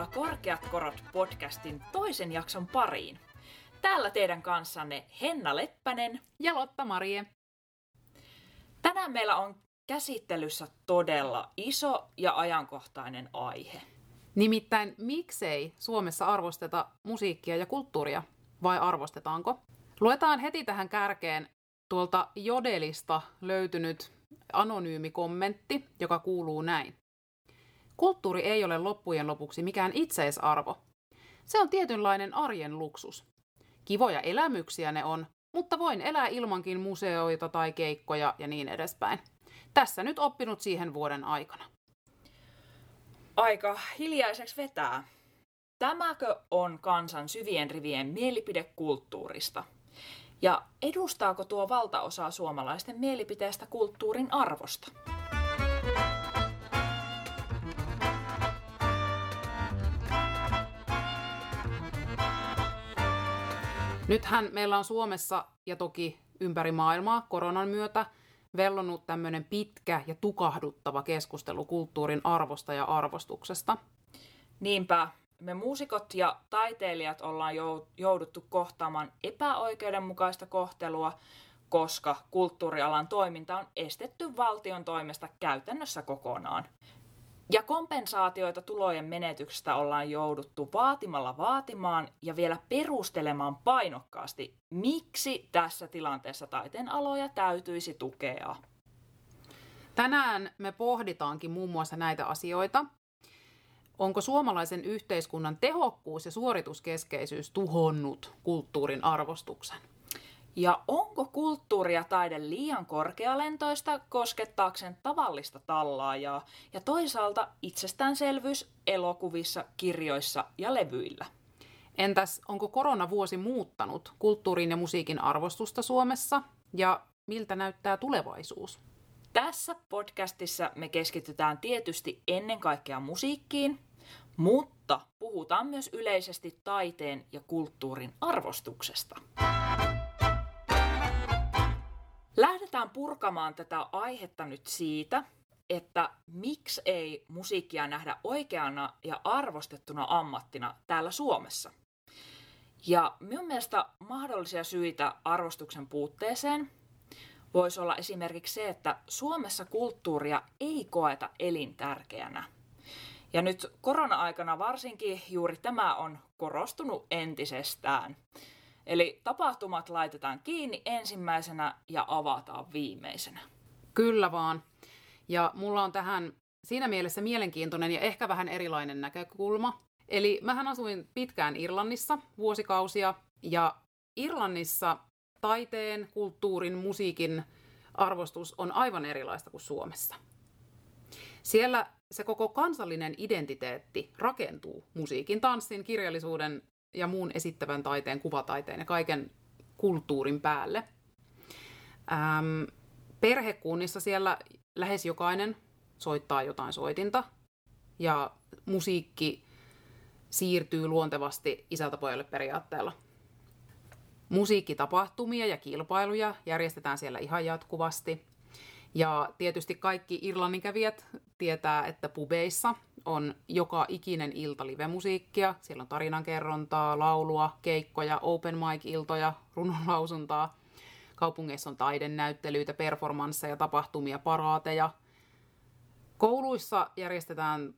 Tervetuloa Korkeat Korot -podcastin toisen jakson pariin. Täällä teidän kanssanne Henna Leppänen ja Lotta Marie. Tänään meillä on käsittelyssä todella iso ja ajankohtainen aihe. Nimittäin miksei Suomessa arvosteta musiikkia ja kulttuuria, vai arvostetaanko? Luetaan heti tähän kärkeen tuolta Jodelista löytynyt anonyymi kommentti, joka kuuluu näin. Kulttuuri ei ole loppujen lopuksi mikään itseisarvo. Se on tietynlainen arjen luksus. Kivoja elämyksiä ne on, mutta voin elää ilmankin museoita tai keikkoja ja niin edespäin. Tässä nyt oppinut siihen vuoden aikana. Aika hiljaiseksi vetää. Tämäkö on kansan syvien rivien mielipide kulttuurista? Ja edustaako tuo valtaosa suomalaisten mielipiteestä kulttuurin arvosta? Nythän meillä on Suomessa ja toki ympäri maailmaa koronan myötä vellonut tämmöinen pitkä ja tukahduttava keskustelu kulttuurin arvosta ja arvostuksesta. Niinpä. Me muusikot ja taiteilijat ollaan jouduttu kohtaamaan epäoikeudenmukaista kohtelua, koska kulttuurialan toiminta on estetty valtion toimesta käytännössä kokonaan. Ja kompensaatioita tulojen menetyksestä ollaan jouduttu vaatimalla vaatimaan ja vielä perustelemaan painokkaasti, miksi tässä tilanteessa taiteen aloja täytyisi tukea. Tänään me pohditaankin muun muassa näitä asioita. Onko suomalaisen yhteiskunnan tehokkuus ja suorituskeskeisyys tuhonnut kulttuurin arvostuksen? Ja onko kulttuuri ja taide liian korkealentoista koskettaakseen tavallista tallaajaa ja toisaalta itsestäänselvyys elokuvissa, kirjoissa ja levyillä? Entäs onko koronavuosi muuttanut kulttuurin ja musiikin arvostusta Suomessa ja miltä näyttää tulevaisuus? Tässä podcastissa me keskitytään tietysti ennen kaikkea musiikkiin, mutta puhutaan myös yleisesti taiteen ja kulttuurin arvostuksesta. Lähdetään purkamaan tätä aihetta nyt siitä, että miksi ei musiikkia nähdä oikeana ja arvostettuna ammattina täällä Suomessa. Ja minun mielestä mahdollisia syitä arvostuksen puutteeseen voisi olla esimerkiksi se, että Suomessa kulttuuria ei koeta elintärkeänä. Ja nyt korona-aikana varsinkin juuri tämä on korostunut entisestään. Eli tapahtumat laitetaan kiinni ensimmäisenä ja avataan viimeisenä. Kyllä vaan. Ja mulla on tähän siinä mielessä mielenkiintoinen ja ehkä vähän erilainen näkökulma. Eli mähän asuin pitkään Irlannissa vuosikausia, ja Irlannissa taiteen, kulttuurin, musiikin arvostus on aivan erilaista kuin Suomessa. Siellä se koko kansallinen identiteetti rakentuu musiikin, tanssin, kirjallisuuden ja muun esittävän taiteen, kuvataiteen ja kaiken kulttuurin päälle. Perhekunnissa siellä lähes jokainen soittaa jotain soitinta ja musiikki siirtyy luontevasti isältä pojalle periaatteella. Musiikkitapahtumia ja kilpailuja järjestetään siellä ihan jatkuvasti. Ja tietysti kaikki Irlannin kävijät tietää, että pubeissa on joka ikinen ilta livemusiikkia. Siellä on tarinankerrontaa, laulua, keikkoja, open mic-iltoja, runonlausuntaa. Kaupungeissa on taidenäyttelyitä, performansseja, tapahtumia, paraateja. Kouluissa järjestetään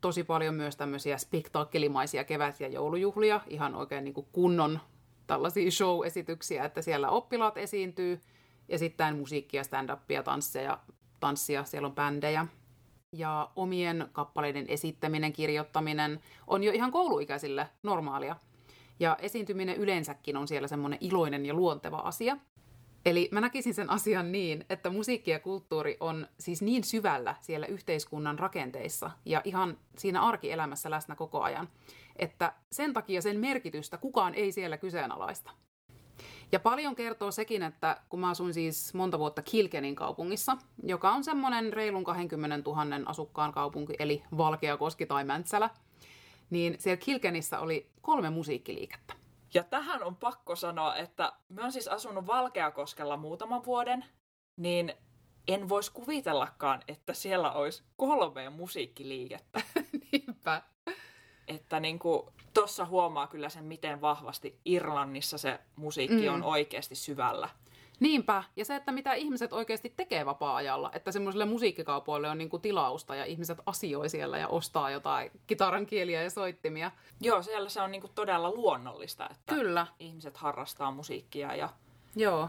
tosi paljon myös tämmöisiä spektaakkelimaisia kevät- ja joulujuhlia, ihan oikein niin kuin kunnon tällaisia show-esityksiä, että siellä oppilaat esiintyy, esittäen musiikkia, stand-upia, tanssia, siellä on bändejä. Ja omien kappaleiden esittäminen, kirjoittaminen on jo ihan kouluikäisille normaalia. Ja esiintyminen yleensäkin on siellä semmoinen iloinen ja luonteva asia. Eli mä näkisin sen asian niin, että musiikki ja kulttuuri on siis niin syvällä siellä yhteiskunnan rakenteissa ja ihan siinä arkielämässä läsnä koko ajan, että sen takia sen merkitystä kukaan ei siellä kyseenalaista. Ja paljon kertoo sekin, että kun mä asuin siis monta vuotta Kilkenin kaupungissa, joka on semmoinen reilun 20 000 asukkaan kaupunki, eli Valkeakoski tai Mäntsälä, niin siellä Kilkenissä oli 3 musiikkiliikettä. Ja tähän on pakko sanoa, että mä oon siis asunut Valkeakoskella muutaman vuoden, niin en voisi kuvitellakaan, että siellä olisi 3 musiikkiliikettä. Niinpä. että niinku tossa huomaa kyllä sen, miten vahvasti Irlannissa se musiikki on oikeasti syvällä. Niinpä. Ja se, että mitä ihmiset oikeasti tekee vapaa-ajalla. Että semmoisille musiikkikaupoille on niinku tilausta ja ihmiset asioi siellä ja ostaa jotain kitaran kieliä ja soittimia. Joo, siellä se on niinku todella luonnollista, että kyllä. Ihmiset harrastaa musiikkia. Ja... Joo.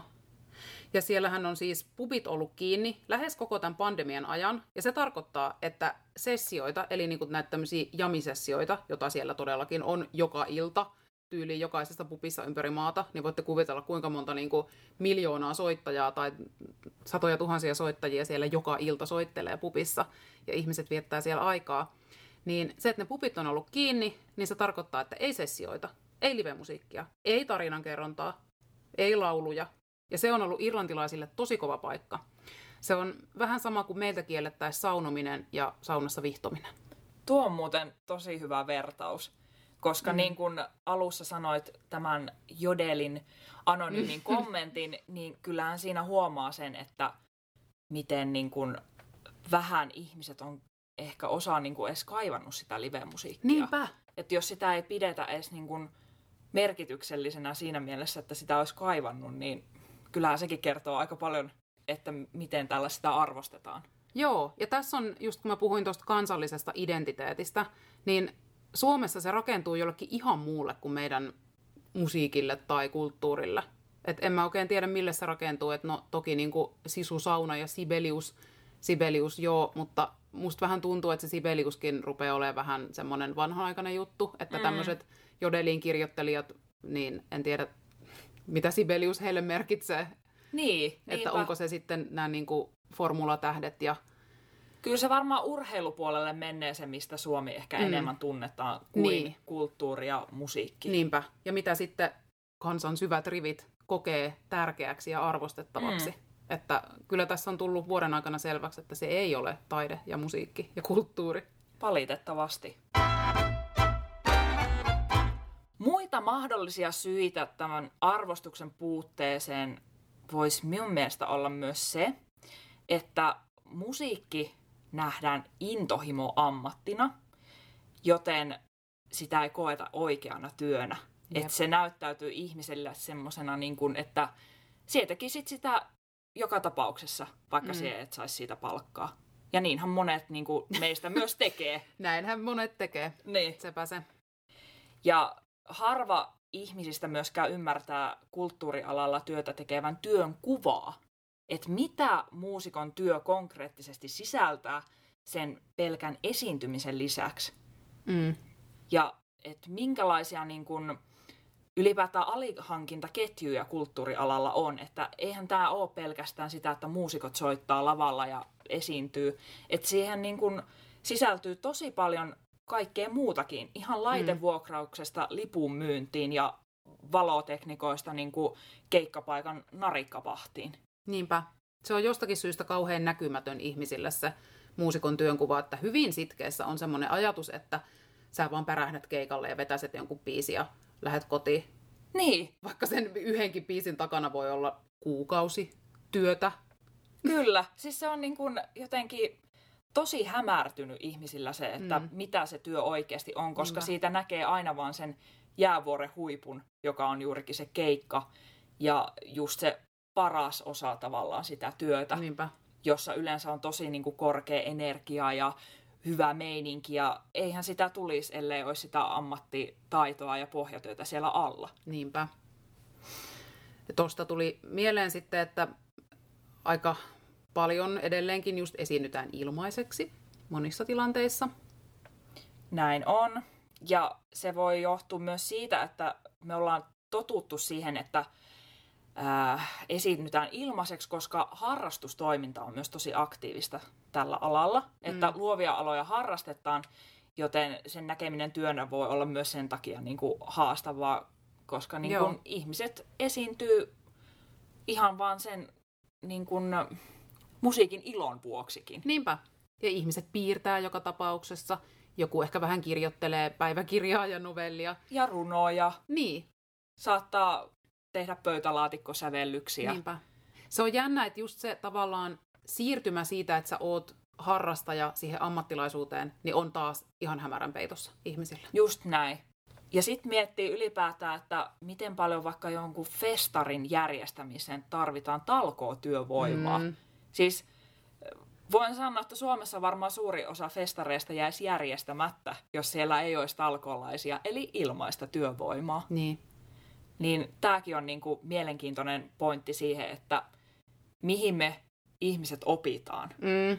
Ja siellähän on siis pubit ollut kiinni lähes koko tämän pandemian ajan. Ja se tarkoittaa, että sessioita, eli niinku näitä tämmöisiä jamisessioita, jota siellä todellakin on joka ilta, tyyliin jokaisessa pubissa ympäri maata, niin voitte kuvitella, kuinka monta niin kuin, miljoonaa soittajaa tai satoja tuhansia soittajia siellä joka ilta soittelee pubissa ja ihmiset viettää siellä aikaa. Niin se, että ne pubit on ollut kiinni, niin se tarkoittaa, että ei sessioita, ei livemusiikkia, ei tarinankerrontaa, ei lauluja. Ja se on ollut irlantilaisille tosi kova paikka. Se on vähän sama kuin meiltä kiellettäisiin saunominen ja saunassa vihtominen. Tuo on muuten tosi hyvä vertaus. Koska niin kuin alussa sanoit tämän Jodelin anonyymin kommentin, niin kyllähän siinä huomaa sen, että miten niin kuin vähän ihmiset on ehkä osaa niin kuin edes kaivannut sitä live-musiikkia. Niinpä. Että jos sitä ei pidetä edes niin kuin merkityksellisenä siinä mielessä, että sitä olisi kaivannut, niin kyllähän sekin kertoo aika paljon, että miten tällä sitä arvostetaan. Joo, ja tässä on, just kun mä puhuin tuosta kansallisesta identiteetistä, niin... Suomessa se rakentuu jollekin ihan muulle kuin meidän musiikille tai kulttuurille. Et en mä oikein tiedä, mille se rakentuu. Et no toki niinku Sisu Sauna ja Sibelius joo, mutta musta vähän tuntuu, että se Sibeliuskin rupeaa olemaan vähän semmoinen vanha-aikainen juttu. Että tämmöiset Jodelin kirjoittelijat, niin en tiedä, mitä Sibelius heille merkitsee. Niin, että niinpä. Onko se sitten nämä niinku formulatähdet ja... Kyllä se varmaan urheilupuolelle menee se, mistä Suomi ehkä enemmän tunnetaan kuin kulttuuri ja musiikki. Niinpä. Ja mitä sitten kansan syvät rivit kokee tärkeäksi ja arvostettavaksi. Että kyllä tässä on tullut vuoden aikana selväksi, että se ei ole taide ja musiikki ja kulttuuri. Valitettavasti. Muita mahdollisia syitä tämän arvostuksen puutteeseen voisi minun mielestä olla myös se, että musiikki nähdään intohimoammattina, joten sitä ei koeta oikeana työnä. Että se näyttäytyy ihmiselle semmoisena, niin kuin, että sinä tekisit sitä joka tapauksessa, vaikka sinä et saisi siitä palkkaa. Ja niinhän monet niin kuin, meistä myös tekee. Näinhän monet tekee. Niin. Sepä se. Ja harva ihmisistä myöskään ymmärtää kulttuurialalla työtä tekevän työn kuvaa. Että mitä muusikon työ konkreettisesti sisältää sen pelkän esiintymisen lisäksi. Ja että minkälaisia niin kun, ylipäätään alihankintaketjuja kulttuurialalla on. Että eihän tämä ole pelkästään sitä, että muusikot soittaa lavalla ja esiintyy. Että siihen niin kun, sisältyy tosi paljon kaikkea muutakin. Ihan laitevuokrauksesta lipun myyntiin ja valoteknikoista niin kun, keikkapaikan narikkapahtiin. Niinpä. Se on jostakin syystä kauhean näkymätön ihmisille se muusikon työnkuva, että hyvin sitkeässä on semmoinen ajatus, että sä vaan pärähdät keikalle ja vetäset jonkun biisin ja lähdet kotiin. Niin. Vaikka sen yhdenkin biisin takana voi olla kuukausi työtä. Kyllä. Siis se on niin kuin jotenkin tosi hämärtynyt ihmisillä se, että mitä se työ oikeasti on, koska siitä näkee aina vaan sen jäävuoren huipun, joka on juurikin se keikka ja just se paras osa tavallaan sitä työtä, niinpä. Jossa yleensä on tosi niin kuin, korkea energia ja hyvä meininki. Ja eihän sitä tulisi, ellei olisi sitä ammattitaitoa ja pohjatyötä siellä alla. Niinpä. Tuosta tuli mieleen sitten, että aika paljon edelleenkin just esiinnytään ilmaiseksi monissa tilanteissa. Näin on. Ja se voi johtua myös siitä, että me ollaan totuttu siihen, että esiinnytään ilmaiseksi, koska harrastustoiminta on myös tosi aktiivista tällä alalla, että luovia aloja harrastetaan, joten sen näkeminen työnä voi olla myös sen takia niin kuin haastavaa, koska niin kuin ihmiset esiintyy ihan vaan sen niin kuin musiikin ilon vuoksikin. Niinpä. Ja ihmiset piirtää joka tapauksessa. Joku ehkä vähän kirjoittelee päiväkirjaa ja novellia. Ja runoja. Niin. Saattaa tehdä pöytälaatikkosävellyksiä. Niinpä. Se on jännä, että just se tavallaan siirtymä siitä, että sä oot harrastaja siihen ammattilaisuuteen, niin on taas ihan hämärän peitossa ihmisillä. Just näin. Ja sitten miettii ylipäätään, että miten paljon vaikka jonkun festarin järjestämiseen tarvitaan talkootyövoimaa. Mm. Siis voin sanoa, että Suomessa varmaan suuri osa festareista jäisi järjestämättä, jos siellä ei olisi talkoolaisia, eli ilmaista työvoimaa. Niin. Niin tämäkin on niinku mielenkiintoinen pointti siihen, että mihin me ihmiset opitaan. Mm.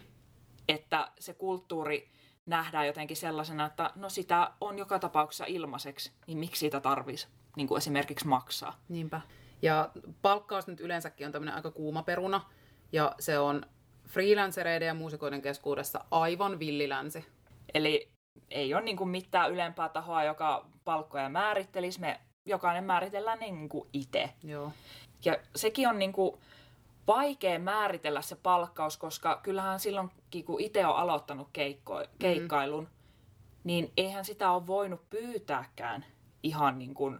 Että se kulttuuri nähdään jotenkin sellaisena, että no sitä on joka tapauksessa ilmaiseksi, niin miksi sitä tarvitsisi niin kuin esimerkiksi maksaa? Niinpä. Ja palkkaus nyt yleensäkin on tämmöinen aika kuuma peruna, ja se on freelancereiden ja muusikoiden keskuudessa aivan villilänsi. Eli ei ole niin kuin mitään ylempää tahoa, joka palkkoja määrittelisi, me jokainen määritellään niin kuin itse. Joo. Ja sekin on niin kuin vaikea määritellä se palkkaus, koska kyllähän silloinkin, kun itse on aloittanut keikkailun, niin eihän sitä ole voinut pyytääkään ihan niin kuin,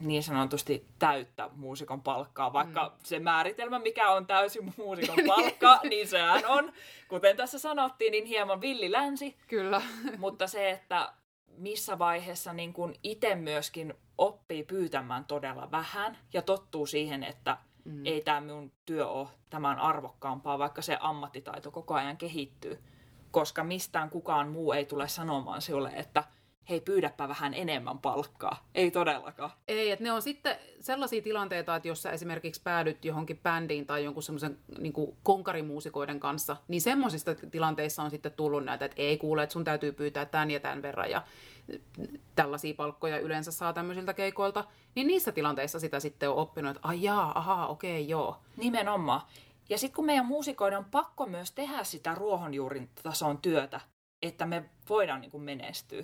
niin sanotusti täyttä muusikon palkkaa, vaikka se määritelmä, mikä on täysin muusikon palkka, niin sehän on, kuten tässä sanottiin, niin hieman villilänsi. Kyllä. Mutta se, että missä vaiheessa niin kuin itse myöskin oppii pyytämään todella vähän ja tottuu siihen, että ei tämä minun työ ole tämän arvokkaampaa, vaikka se ammattitaito koko ajan kehittyy. Koska mistään kukaan muu ei tule sanomaan sinulle, että hei, pyydäpä vähän enemmän palkkaa. Ei todellakaan. Ei, että ne on sitten sellaisia tilanteita, että jos sä esimerkiksi päädyt johonkin bändiin tai jonkun semmoisen niin kuin konkarimuusikoiden kanssa, niin semmoisista tilanteissa on sitten tullut näitä, että ei kuule, että sun täytyy pyytää tämän ja tämän verran ja tällaisia palkkoja yleensä saa tämmöisiltä keikoilta, niin niissä tilanteissa sitä sitten on oppinut, että ajaa, ahaa, okei, joo. Nimenomaan. Ja sitten kun meidän muusikoiden on pakko myös tehdä sitä ruohonjuuritason työtä, että me voidaan niin kuin menestyä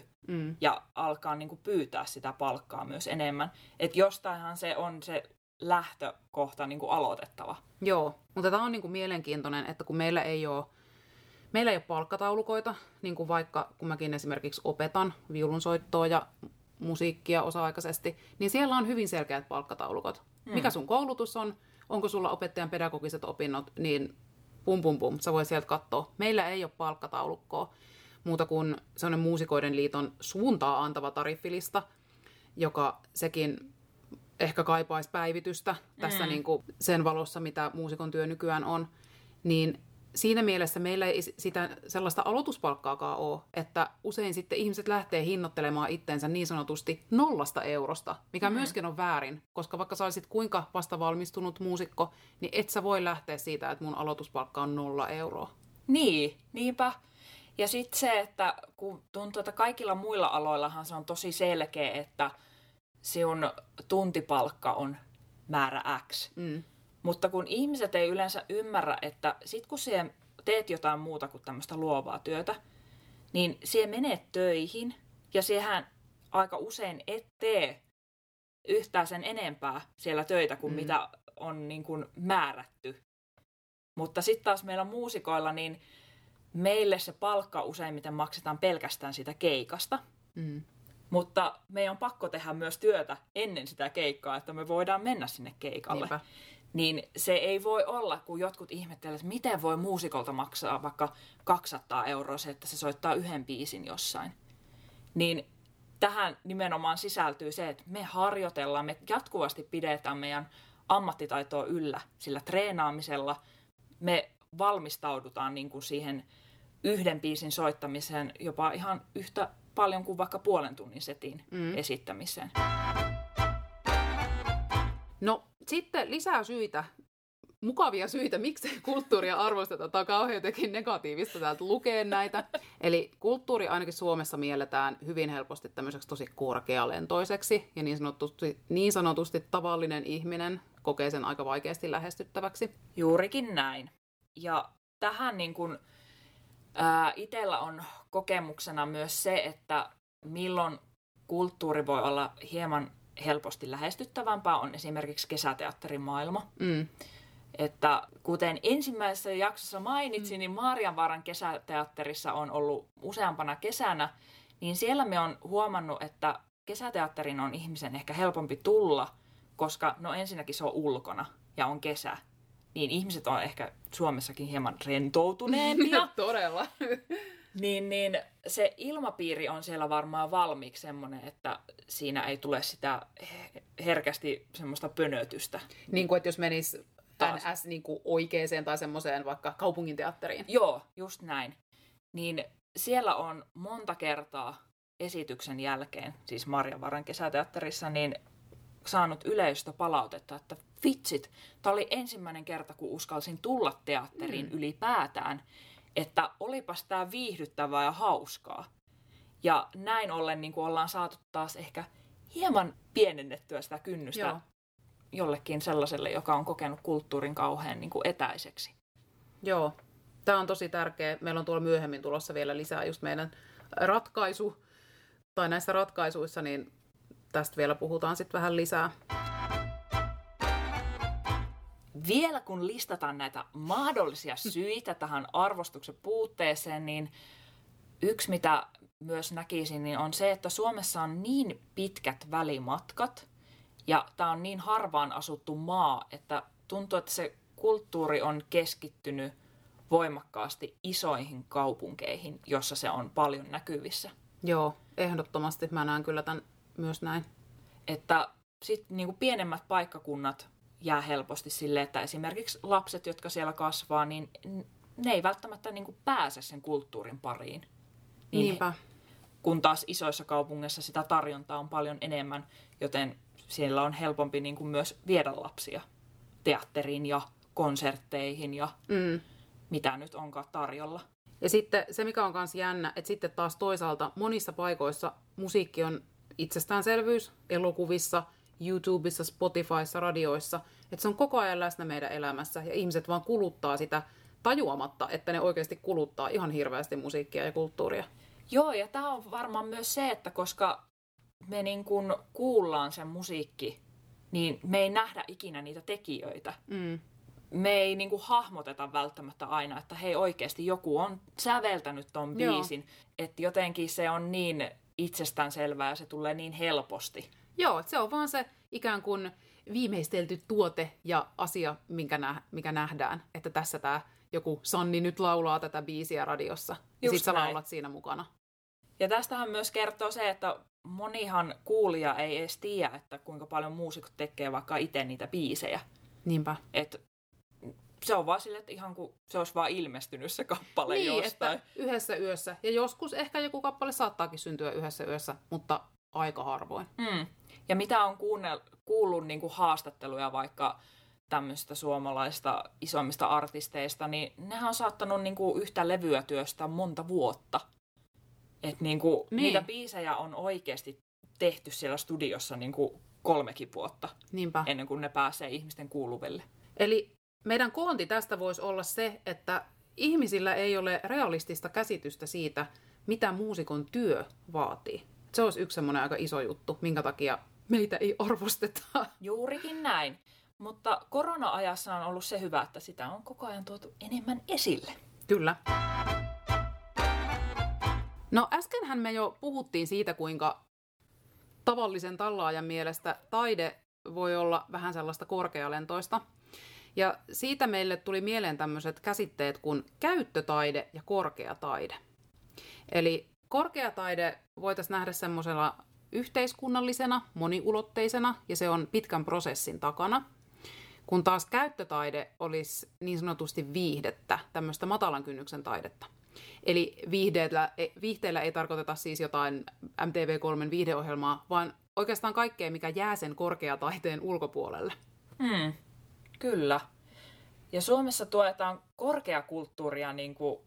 ja alkaa niin kuin pyytää sitä palkkaa myös enemmän. Että jostainhan se on se lähtökohta niin kuin aloitettava. Joo, mutta tämä on niin kuin mielenkiintoinen, että kun meillä ei ole palkkataulukoita, niin kuin vaikka kun mäkin esimerkiksi opetan viulunsoittoa ja musiikkia osa-aikaisesti, niin siellä on hyvin selkeät palkkataulukot. Mikä sun koulutus on, onko sulla opettajan pedagogiset opinnot, niin pum pum pum, sä voi sieltä katsoa. Meillä ei ole palkkataulukkoa muuta kuin sellainen muusikoiden liiton suuntaa antava tariffilista, joka sekin ehkä kaipaisi päivitystä tässä niin kuin sen valossa, mitä muusikon työ nykyään on, niin siinä mielessä meillä ei sitä sellaista aloituspalkkaakaan ole, että usein sitten ihmiset lähtee hinnoittelemaan itteensä niin sanotusti 0 eurosta, mikä myöskin on väärin, koska vaikka sä olisit kuinka vastavalmistunut muusikko, niin et sä voi lähteä siitä, että mun aloituspalkka on 0 euroa. Niin, niinpä. Ja sitten se, että kun tuntuu, että kaikilla muilla aloillahan se on tosi selkeä, että sinun tuntipalkka on määrä X. Mutta kun ihmiset ei yleensä ymmärrä, että sit kun sinä teet jotain muuta kuin tämmöistä luovaa työtä, niin sinä menet töihin ja sinähän aika usein et tee yhtään sen enempää siellä töitä kuin mitä on niin kuin määrätty. Mutta sitten taas meillä muusikoilla, niin meille se palkka useimmiten maksetaan pelkästään sitä keikasta. Mutta meidän on pakko tehdä myös työtä ennen sitä keikkaa, että me voidaan mennä sinne keikalle. Niinpä. Niin se ei voi olla, kun jotkut ihmettelevät, että miten voi muusikolta maksaa vaikka 200 euroa se, että se soittaa yhden biisin jossain. Niin tähän nimenomaan sisältyy se, että me harjoitellaan, me jatkuvasti pidetään meidän ammattitaitoa yllä sillä treenaamisella. Me valmistaudutaan niin kuin siihen yhden biisin soittamiseen jopa ihan yhtä paljon kuin vaikka puolen tunnin setin esittämiseen. No sitten lisää syitä, mukavia syitä, miksi kulttuuria arvostetaan. Tämä on kauhean jotenkin negatiivista täältä lukea näitä. Eli kulttuuri ainakin Suomessa mielletään hyvin helposti tämmöiseksi tosi korkealentoiseksi ja niin sanotusti tavallinen ihminen kokee sen aika vaikeasti lähestyttäväksi. Juurikin näin. Ja tähän niin kun, itsellä on kokemuksena myös se, että milloin kulttuuri voi olla hieman helposti lähestyttävämpää on esimerkiksi kesäteatterimaailma. Että kuten ensimmäisessä jaksossa mainitsin, niin Maarianvaaran kesäteatterissa on ollut useampana kesänä, niin siellä me on huomannut, että kesäteatterin on ihmisen ehkä helpompi tulla, koska no ensinnäkin se on ulkona ja on kesä. niin ihmiset on ehkä Suomessakin hieman rentoutuneempia. No, todella. Niin se ilmapiiri on siellä varmaan valmiiksi semmoinen, että siinä ei tule sitä herkästi semmoista pönötystä. Niin kuin, että jos menisi NS niin kuin oikeeseen tai semmoiseen vaikka kaupunginteatteriin. Joo, just näin. Niin siellä on monta kertaa esityksen jälkeen, siis Maarianvaaran kesäteatterissa, niin saanut yleisöstä palautetta, että vitsit, tämä oli ensimmäinen kerta, kun uskalsin tulla teatteriin ylipäätään, että olipas tämä viihdyttävää ja hauskaa. Ja näin ollen niin kuin ollaan saatu taas ehkä hieman pienennettyä sitä kynnystä jollekin sellaiselle, joka on kokenut kulttuurin kauhean niin kuin etäiseksi. Joo, tämä on tosi tärkeä. Meillä on tuolla myöhemmin tulossa vielä lisää just meidän ratkaisu, tai näissä ratkaisuissa, niin tästä vielä puhutaan sitten vähän lisää. Vielä kun listataan näitä mahdollisia syitä tähän arvostuksen puutteeseen, niin yksi mitä myös näkisin niin on se, että Suomessa on niin pitkät välimatkat ja tämä on niin harvaan asuttu maa, että tuntuu, että se kulttuuri on keskittynyt voimakkaasti isoihin kaupunkeihin, jossa se on paljon näkyvissä. Joo, ehdottomasti mä näen kyllä tämän myös näin. Että sitten niinku pienemmät paikkakunnat jää helposti silleen, että esimerkiksi lapset, jotka siellä kasvaa, niin ne ei välttämättä niinku pääse sen kulttuurin pariin. Niinpä. Kun taas isoissa kaupungeissa sitä tarjontaa on paljon enemmän, joten siellä on helpompi niinku myös viedä lapsia teatteriin ja konsertteihin ja mitä nyt onkaan tarjolla. Ja sitten se, mikä on myös jännä, että sitten taas toisaalta monissa paikoissa musiikki on itsestäänselvyys elokuvissa, YouTubessa, Spotifyssa, radioissa, että se on koko ajan läsnä meidän elämässä ja ihmiset vaan kuluttaa sitä tajuamatta, että ne oikeasti kuluttaa ihan hirveästi musiikkia ja kulttuuria. Joo, ja tämä on varmaan myös se, että koska me niin kun kuullaan sen musiikki, niin me ei nähdä ikinä niitä tekijöitä. Me ei niin kun hahmoteta välttämättä aina, että hei oikeasti joku on säveltänyt ton biisin, että jotenkin se on niin itsestäänselvää ja se tulee niin helposti. Joo, se on vaan se ikään kuin viimeistelty tuote ja asia, mikä nähdään. Että tässä tämä joku Sanni nyt laulaa tätä biisiä radiossa. Ja sit sä laulat siinä mukana. Ja tästähän myös kertoo se, että monihan kuulija ei edes tiedä, että kuinka paljon muusikot tekee vaikka itse niitä biisejä. Niinpä. Et se on vaan sille, että ihan kuin se olisi vaan ilmestynyt se kappale niin, jostain. Niin, että yhdessä yössä. Ja joskus ehkä joku kappale saattaakin syntyä yhdessä yössä, mutta aika harvoin. Ja mitä on kuullut niin kuin haastatteluja vaikka tämmöisistä suomalaisista isommista artisteista, niin nehän on saattanut niin kuin yhtä levyä työstää monta vuotta. Että niin kuin niitä biisejä on oikeasti tehty siellä studiossa niin kuin 3 vuotta. Niinpä. Ennen kuin ne pääsee ihmisten kuuluville. Eli meidän koonti tästä voisi olla se, että ihmisillä ei ole realistista käsitystä siitä, mitä muusikon työ vaatii. Se olisi yksi semmoinen aika iso juttu, minkä takia meitä ei arvosteta. Juurikin näin. Mutta korona-ajassa on ollut se hyvä, että sitä on koko ajan tuotu enemmän esille. Kyllä. No äskenhän me jo puhuttiin siitä, kuinka tavallisen tallaajan mielestä taide voi olla vähän sellaista korkealentoista. Ja siitä meille tuli mieleen tämmöiset käsitteet kuin käyttötaide ja korkeataide. Eli korkeataide voitaisiin nähdä semmoisena yhteiskunnallisena, moniulotteisena, ja se on pitkän prosessin takana. Kun taas käyttötaide olisi niin sanotusti viihdettä, tämmöistä matalan kynnyksen taidetta. Eli viihteellä ei tarkoiteta siis jotain MTV3 viihdeohjelmaa, vaan oikeastaan kaikkea, mikä jää sen korkeataiteen ulkopuolelle. Kyllä. Ja Suomessa tuetaan korkeakulttuuria niin kuin,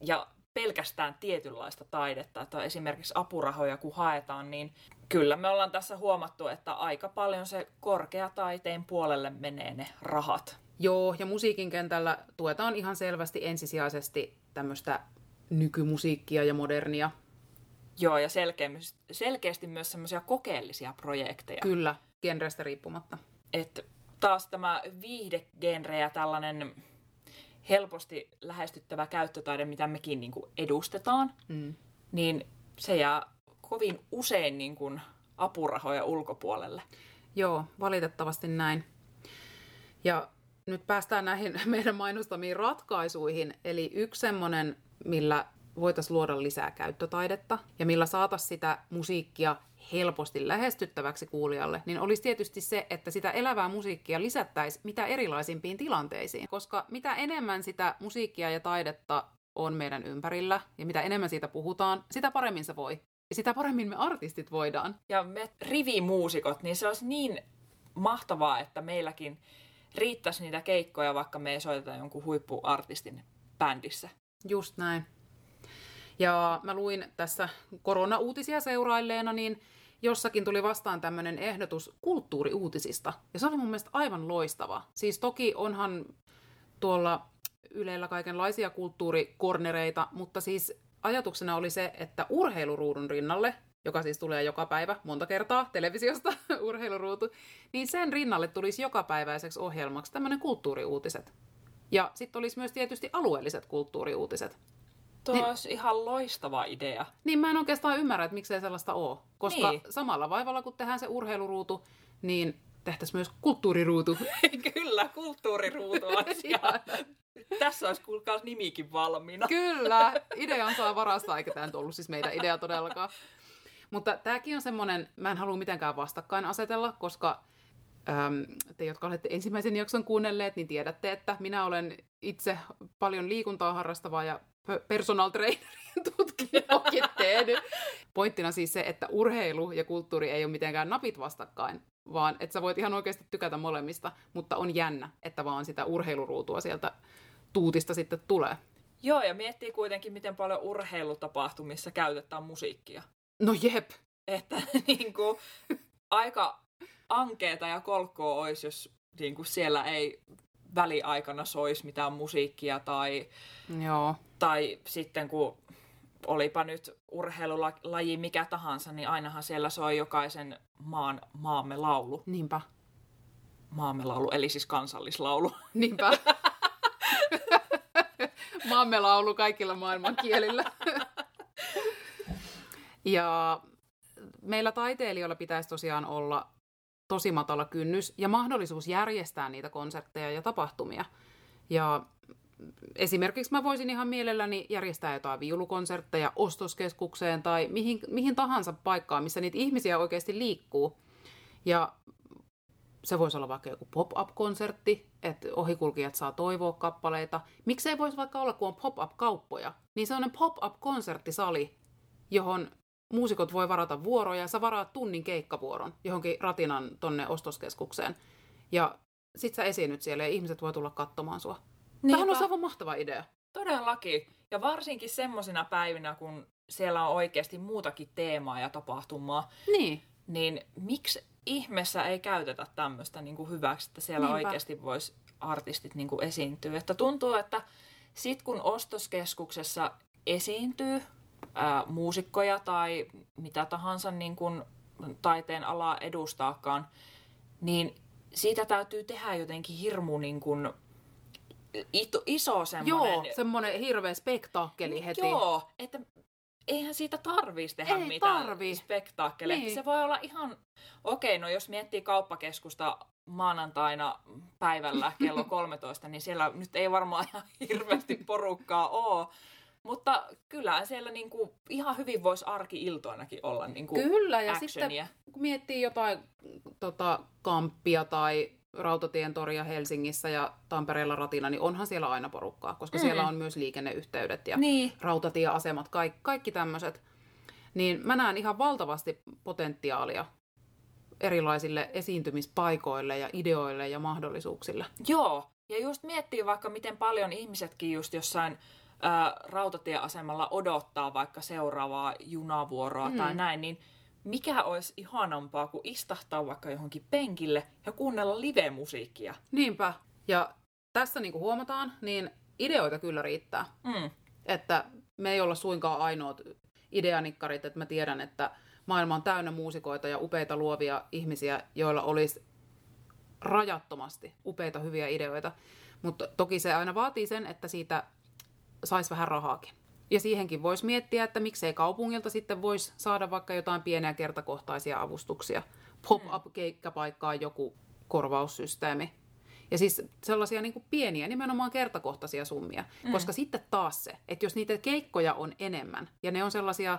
ja pelkästään tietynlaista taidetta, että esimerkiksi apurahoja kun haetaan, niin kyllä me ollaan tässä huomattu, että aika paljon se korkeataiteen puolelle menee ne rahat. Joo, ja musiikin kentällä tuetaan ihan selvästi ensisijaisesti tämmöistä nykymusiikkia ja modernia. Joo, ja selkeästi myös semmoisia kokeellisia projekteja. Kyllä, genrestä riippumatta. Että taas tämä viihdegenre ja tällainen helposti lähestyttävä käyttötaide, mitä mekin niin kuin edustetaan, niin se jää kovin usein niin kuin apurahoja ulkopuolelle. Joo, valitettavasti näin. Ja Nyt päästään näihin meidän mainostamiin ratkaisuihin. Eli yksi semmoinen, millä voitaisiin luoda lisää käyttötaidetta ja millä saataisiin sitä musiikkia helposti lähestyttäväksi kuulijalle, niin olisi tietysti se, että sitä elävää musiikkia lisättäisiin mitä erilaisimpiin tilanteisiin. Koska mitä enemmän sitä musiikkia ja taidetta on meidän ympärillä ja mitä enemmän siitä puhutaan, sitä paremmin se voi. Ja sitä paremmin me artistit voidaan. Ja me rivimuusikot, niin se olisi niin mahtavaa, että meilläkin riittäisi niitä keikkoja, vaikka me ei soiteta jonkun huippuartistin bändissä. Just näin. Ja mä luin tässä korona-uutisia seurailleena, niin jossakin tuli vastaan tämmöinen ehdotus kulttuuriuutisista. Ja se oli mun mielestä aivan loistava. Siis toki onhan tuolla Ylellä kaikenlaisia kulttuurikornereita, mutta siis ajatuksena oli se, että urheiluruudun rinnalle, joka siis tulee joka päivä, monta kertaa televisiosta urheiluruutu, niin sen rinnalle tulisi jokapäiväiseksi ohjelmaksi tämmöinen kulttuuriuutiset. Ja sitten olisi myös tietysti alueelliset kulttuuriuutiset. Tuo olisi ihan loistava idea. Niin mä en oikeastaan ymmärrä, että miksei sellaista ole. Koska samalla vaivalla, kun tehdään se urheiluruutu, niin tehtäisiin myös kulttuuriruutu. Kyllä, kulttuuriruutu olisi. Tässä olisi kuulkaas nimikin valmiina. Kyllä, idean saa varastaa, eikä tämä nyt ollut siis meidän idea todellakaan. Mutta tämäkin on semmoinen, mä en halua mitenkään vastakkain asetella, koska te, jotka olette ensimmäisen jakson kuunnelleet, niin tiedätte, että minä olen itse paljon liikuntaa harrastava ja personal trainerin tutkijakin tehnyt. Pointtina siis se, että urheilu ja kulttuuri ei ole mitenkään napit vastakkain, vaan että sä voit ihan oikeasti tykätä molemmista, mutta on jännä, että vaan sitä urheiluruutua sieltä tuutista sitten tulee. Joo, ja miettii kuitenkin, miten paljon urheilutapahtumissa käytetään musiikkia. No jep! Että niin kuin, aika ankeeta ja kolkkoa olisi, jos niin kuin siellä ei väliaikana soisi mitään musiikkia tai, joo, tai sitten kun olipa nyt urheilulaji mikä tahansa, niin ainahan siellä soi jokaisen maamme laulu. Niinpä. Maamme laulu, eli siis kansallislaulu. Niinpä. Maamme laulu kaikilla maailman kielillä. Ja meillä taiteilijoilla pitäisi tosiaan olla tosi matala kynnys ja mahdollisuus järjestää niitä konsertteja ja tapahtumia. Ja esimerkiksi mä voisin ihan mielelläni järjestää jotain viulukonsertteja ostoskeskukseen tai mihin tahansa paikkaan, missä niitä ihmisiä oikeasti liikkuu. Ja se voisi olla vaikka joku pop-up-konsertti, että ohikulkijat saa toivoa kappaleita. Miksei voisi vaikka olla, kun on pop-up-kauppoja, niin sellainen pop-up-konserttisali, johon muusikot voi varata vuoroja, sä varaat tunnin keikkavuoron johonkin Ratinan tonne ostoskeskukseen. Ja sit sä esiinnyt siellä ja ihmiset voi tulla katsomaan sua. Niinpä. Tämähän on aivan mahtava idea. Todellakin. Ja varsinkin semmosina päivinä, kun siellä on oikeasti muutakin teemaa ja tapahtumaa. Niin. Niin miksi ihmeessä ei käytetä tämmöistä niin kuin hyväksi, että siellä niinpä oikeasti vois artistit niin kuin esiintyä. Että tuntuu, että sit kun ostoskeskuksessa esiintyy muusikkoja tai mitä tahansa niin kun taiteen alaa edustaakaan, niin siitä täytyy tehdä jotenkin hirmu niin kun iso semmoinen. Joo, semmoinen hirveä spektaakkeli heti. Joo, että eihän siitä tarvitsisi tehdä ei mitään spektaakkeleja. Niin. Se voi olla ihan, okei, no jos miettii kauppakeskusta maanantaina päivällä kello 13, niin siellä nyt ei varmaan ihan hirveästi porukkaa ole. Mutta kyllä siellä niinku ihan hyvin voisi arki-iltoinakin olla niinku kyllä, ja actionia. Sitten kun miettii jotain Kamppia tai Rautatientoria Helsingissä ja Tampereella Ratina, niin onhan siellä aina porukkaa, koska siellä on myös liikenneyhteydet ja niin rautatieasemat, kaikki tämmöiset. Niin mä näen ihan valtavasti potentiaalia erilaisille esiintymispaikoille ja ideoille ja mahdollisuuksille. Joo, ja just miettii vaikka miten paljon ihmisetkin just jossain rautatieasemalla odottaa vaikka seuraavaa junavuoroa tai näin, niin mikä olisi ihanampaa kuin istahtaa vaikka johonkin penkille ja kuunnella live-musiikkia? Niinpä. Ja tässä niin kuin huomataan, niin ideoita kyllä riittää. Että me ei olla suinkaan ainoat ideanikkarit, että mä tiedän, että maailma on täynnä muusikoita ja upeita luovia ihmisiä, joilla olisi rajattomasti upeita hyviä ideoita. Mutta toki se aina vaatii sen, että siitä saisi vähän rahaakin. Ja siihenkin voisi miettiä, että miksei kaupungilta sitten voisi saada vaikka jotain pieniä kertakohtaisia avustuksia. Pop-up-keikkapaikkaan joku korvaussysteemi. Ja siis sellaisia niin kuin pieniä, nimenomaan kertakohtaisia summia. Koska sitten taas se, että jos niitä keikkoja on enemmän ja ne on sellaisia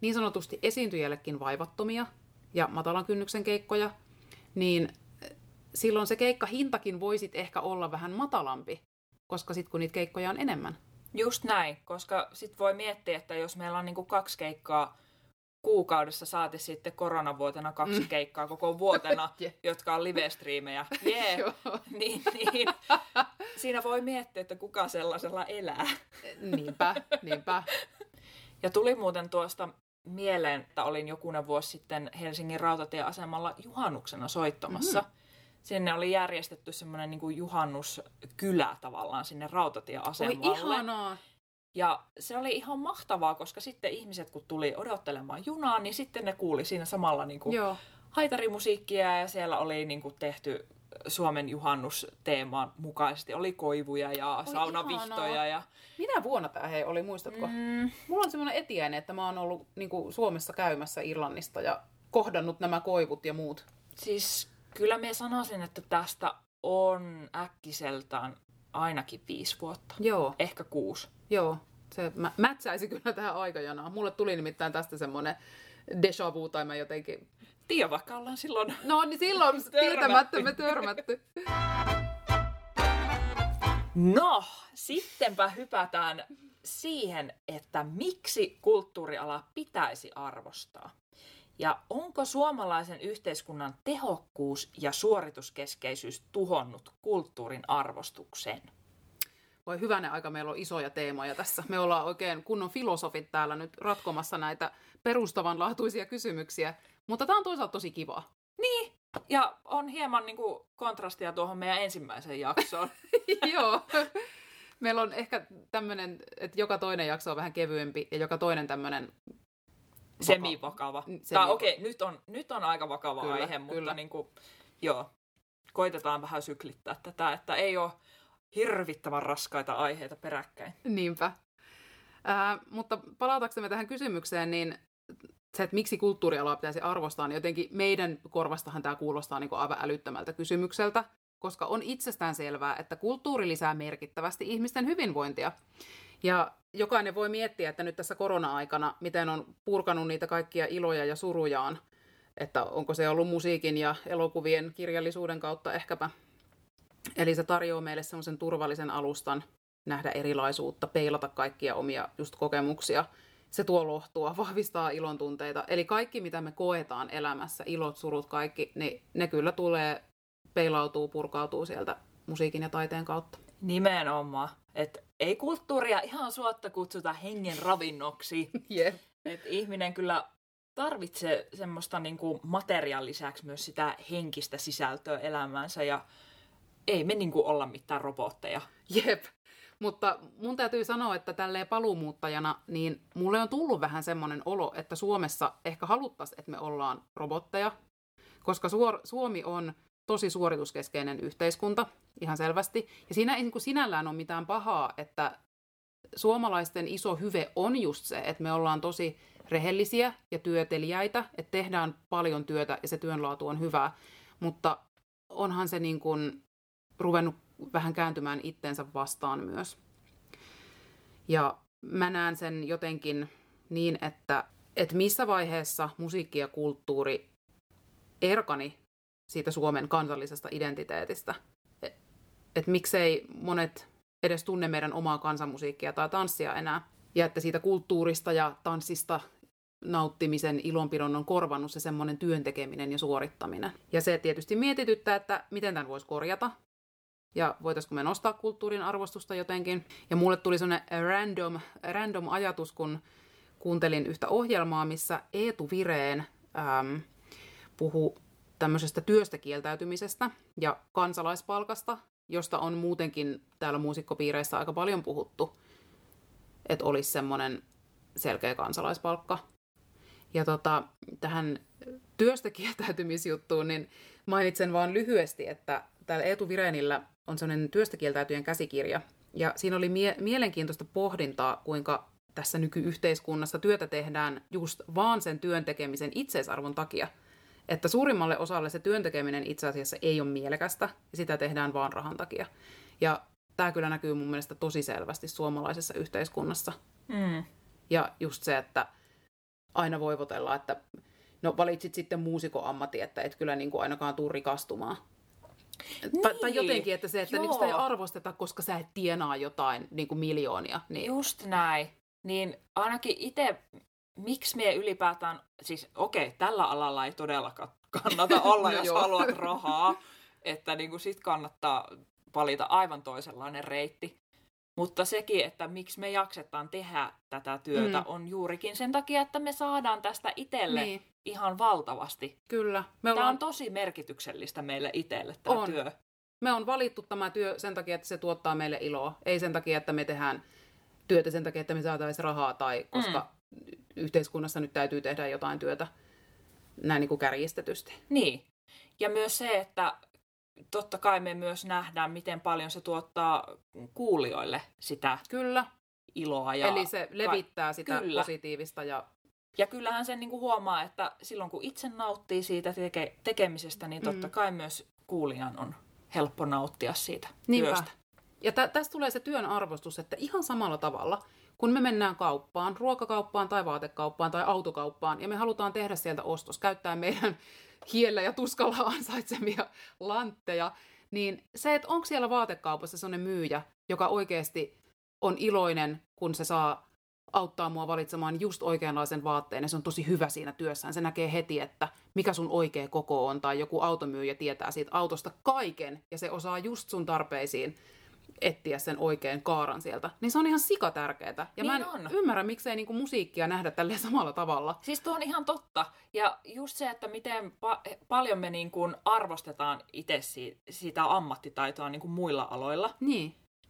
niin sanotusti esiintyjällekin vaivattomia ja matalan kynnyksen keikkoja, niin silloin se keikkahintakin voisit ehkä olla vähän matalampi, koska sitten kun niitä keikkoja on enemmän. Just näin, koska sitten voi miettiä, että jos meillä on niin kuin 2 keikkaa kuukaudessa, saati sitten koronavuotena 2 keikkaa koko vuotena, jotka on livestriimejä. Yeah. niin. Siinä voi miettiä, että kuka sellaisella elää. Niinpä. Ja tuli muuten tuosta mieleen, että olin jokunen vuosi sitten Helsingin rautatieasemalla juhannuksena soittamassa. Mm-hmm. Sinne oli järjestetty semmoinen niin kuin juhannuskylä tavallaan sinne rautatieasemalle. Oi ihanaa! Ja se oli ihan mahtavaa, koska sitten ihmiset kun tuli odottelemaan junaa, niin sitten ne kuuli siinä samalla niin kuin haitarimusiikkia ja siellä oli niin kuin tehty Suomen juhannusteeman mukaisesti. Oli koivuja ja saunavihtoja. Ja... Minä vuonna tämä hei oli, muistatko? Mulla on semmoinen etiäinen, että mä oon ollut niin kuin Suomessa käymässä Irlannista ja kohdannut nämä koivut ja muut. Siis... Kyllä minä sanoisin, että tästä on äkkiseltään ainakin 5 vuotta. Joo. Ehkä 6. Joo. Se mätsäisi kyllä tähän aikajanaan. Mulle tuli nimittäin tästä semmoinen déjà vu, tai mä jotenkin... Tiedä, vaikka ollaan silloin... No niin, silloin tietämättä me törmätty. No, sittenpä hypätään siihen, että miksi kulttuuriala pitäisi arvostaa. Ja onko suomalaisen yhteiskunnan tehokkuus ja suorituskeskeisyys tuhonnut kulttuurin arvostuksen? Voi hyvänen aika, meillä on isoja teemoja tässä. Me ollaan oikein kunnon filosofit täällä nyt ratkomassa näitä perustavanlaatuisia kysymyksiä. Mutta tämä on toisaalta tosi kivaa. Niin, ja on hieman niin kuin kontrastia tuohon meidän ensimmäiseen jaksoon. Joo. Meillä on ehkä tämmöinen, että joka toinen jakso on vähän kevyempi ja joka toinen tämmöinen... Semivakava. Tai okei, nyt on aika vakava kyllä, aihe, mutta kyllä. Niin kuin, joo, koitetaan vähän syklittää tätä, että ei ole hirvittävän raskaita aiheita peräkkäin. Niinpä. Mutta palataksemme tähän kysymykseen, niin se, että miksi kulttuurialaa pitäisi arvostaa, niin jotenkin meidän korvastahan tämä kuulostaa niin kuin aivan älyttömältä kysymykseltä, koska on itsestään selvää, että kulttuuri lisää merkittävästi ihmisten hyvinvointia. Ja jokainen voi miettiä, että nyt tässä korona-aikana, miten on purkanut niitä kaikkia iloja ja surujaan, että onko se ollut musiikin ja elokuvien kirjallisuuden kautta ehkäpä. Eli se tarjoaa meille semmoisen turvallisen alustan nähdä erilaisuutta, peilata kaikkia omia just kokemuksia. Se tuo lohtua, vahvistaa ilon tunteita. Eli kaikki, mitä me koetaan elämässä, ilot, surut, kaikki, niin ne kyllä tulee, peilautuu, purkautuu sieltä musiikin ja taiteen kautta. Nimenomaan. Että ei kulttuuria ihan suotta kutsuta hengen ravinnoksi. Yeah. Et ihminen kyllä tarvitsee semmoista niinku materiaan lisäksi myös sitä henkistä sisältöä elämäänsä ja ei me niinku olla mitään robotteja. Jep, mutta mun täytyy sanoa, että tälleen paluumuuttajana niin mulle on tullut vähän semmoinen olo, että Suomessa ehkä haluttaisiin, että me ollaan robotteja, koska Suomi on tosi suorituskeskeinen yhteiskunta, ihan selvästi. Ja siinä ei niin kuin sinällään ole mitään pahaa, että suomalaisten iso hyve on just se, että me ollaan tosi rehellisiä ja työteliäitä, että tehdään paljon työtä ja se työnlaatu on hyvää. Mutta onhan se niin kuin ruvennut vähän kääntymään itsensä vastaan myös. Ja mä näen sen jotenkin niin, että missä vaiheessa musiikki ja kulttuuri erkani siitä Suomen kansallisesta identiteetistä. Että miksei monet edes tunne meidän omaa kansanmusiikkia tai tanssia enää. Ja että siitä kulttuurista ja tanssista nauttimisen ilonpidon on korvannut se semmoinen työntekeminen ja suorittaminen. Ja se tietysti mietityttää, että miten tämän voisi korjata. Ja voitaisiko me nostaa kulttuurin arvostusta jotenkin. Ja mulle tuli semmoinen random ajatus, kun kuuntelin yhtä ohjelmaa, missä Eetu Vireen puhui tämmöisestä työstä kieltäytymisestä ja kansalaispalkasta, josta on muutenkin täällä muusikkopiireissä aika paljon puhuttu, että olisi semmoinen selkeä kansalaispalkka. Ja tähän työstä kieltäytymisjuttuun niin mainitsen vaan lyhyesti, että täällä Eetu Virenillä on semmoinen työstä kieltäytyjen käsikirja. Ja siinä oli mielenkiintoista pohdintaa, kuinka tässä nykyyhteiskunnassa työtä tehdään just vaan sen työn tekemisen itseisarvon takia. Että suurimmalle osalle se työntekeminen itse asiassa ei ole mielekästä, sitä tehdään vaan rahan takia. Ja tämä kyllä näkyy mun mielestä tosi selvästi suomalaisessa yhteiskunnassa. Mm. Ja just se, että aina voivotella, että no valitsit sitten muusikon ammatti, että et kyllä niin kuin ainakaan tuu rikastumaan. Niin. Tai jotenkin, että se, että niin sitä ei arvosteta, koska sä et tienaa jotain niin kuin miljoonia. Niin. Just näin. Niin ainakin itse, miksi me ylipäätään, siis okei, tällä alalla ei todellakaan kannata olla, jos haluat rahaa, että niin kuin sit kannattaa valita aivan toisenlainen reitti. Mutta sekin, että miksi me jaksetaan tehdä tätä työtä, on juurikin sen takia, että me saadaan tästä itselle ihan valtavasti. Kyllä. Tämä on tosi merkityksellistä meille itselle, tämä työ. Me on valittu tämä työ sen takia, että se tuottaa meille iloa. Ei sen takia, että me tehdään työtä sen takia, että me saataisiin rahaa tai koska yhteiskunnassa nyt täytyy tehdä jotain työtä näin niin kuin kärjistetysti. Niin. Ja myös se, että totta kai me myös nähdään, miten paljon se tuottaa kuulijoille sitä iloa. Ja eli se levittää sitä positiivista. Ja kyllähän sen niin kuin huomaa, että silloin kun itse nauttii siitä tekemisestä, niin totta kai myös kuulijan on helppo nauttia siitä työstä. Ja tässä tulee se työn arvostus, että ihan samalla tavalla, kun me mennään kauppaan, ruokakauppaan tai vaatekauppaan tai autokauppaan, ja me halutaan tehdä sieltä ostos, käyttää meidän hiellä ja tuskalla ansaitsemia lantteja, niin se, että onko siellä vaatekaupassa sellainen myyjä, joka oikeasti on iloinen, kun se saa auttaa mua valitsemaan just oikeanlaisen vaatteen, ja se on tosi hyvä siinä työssään. Se näkee heti, että mikä sun oikea koko on, tai joku automyyjä tietää siitä autosta kaiken, ja se osaa just sun tarpeisiin etsiä sen oikean kaaran sieltä, niin se on ihan sikatärkeetä. Ja niin mä en ymmärrä, miksei niinku musiikkia nähdä tälleen samalla tavalla. Siis tuo on ihan totta. Ja just se, että miten paljon me niinku arvostetaan itse sitä ammattitaitoa niinku muilla aloilla,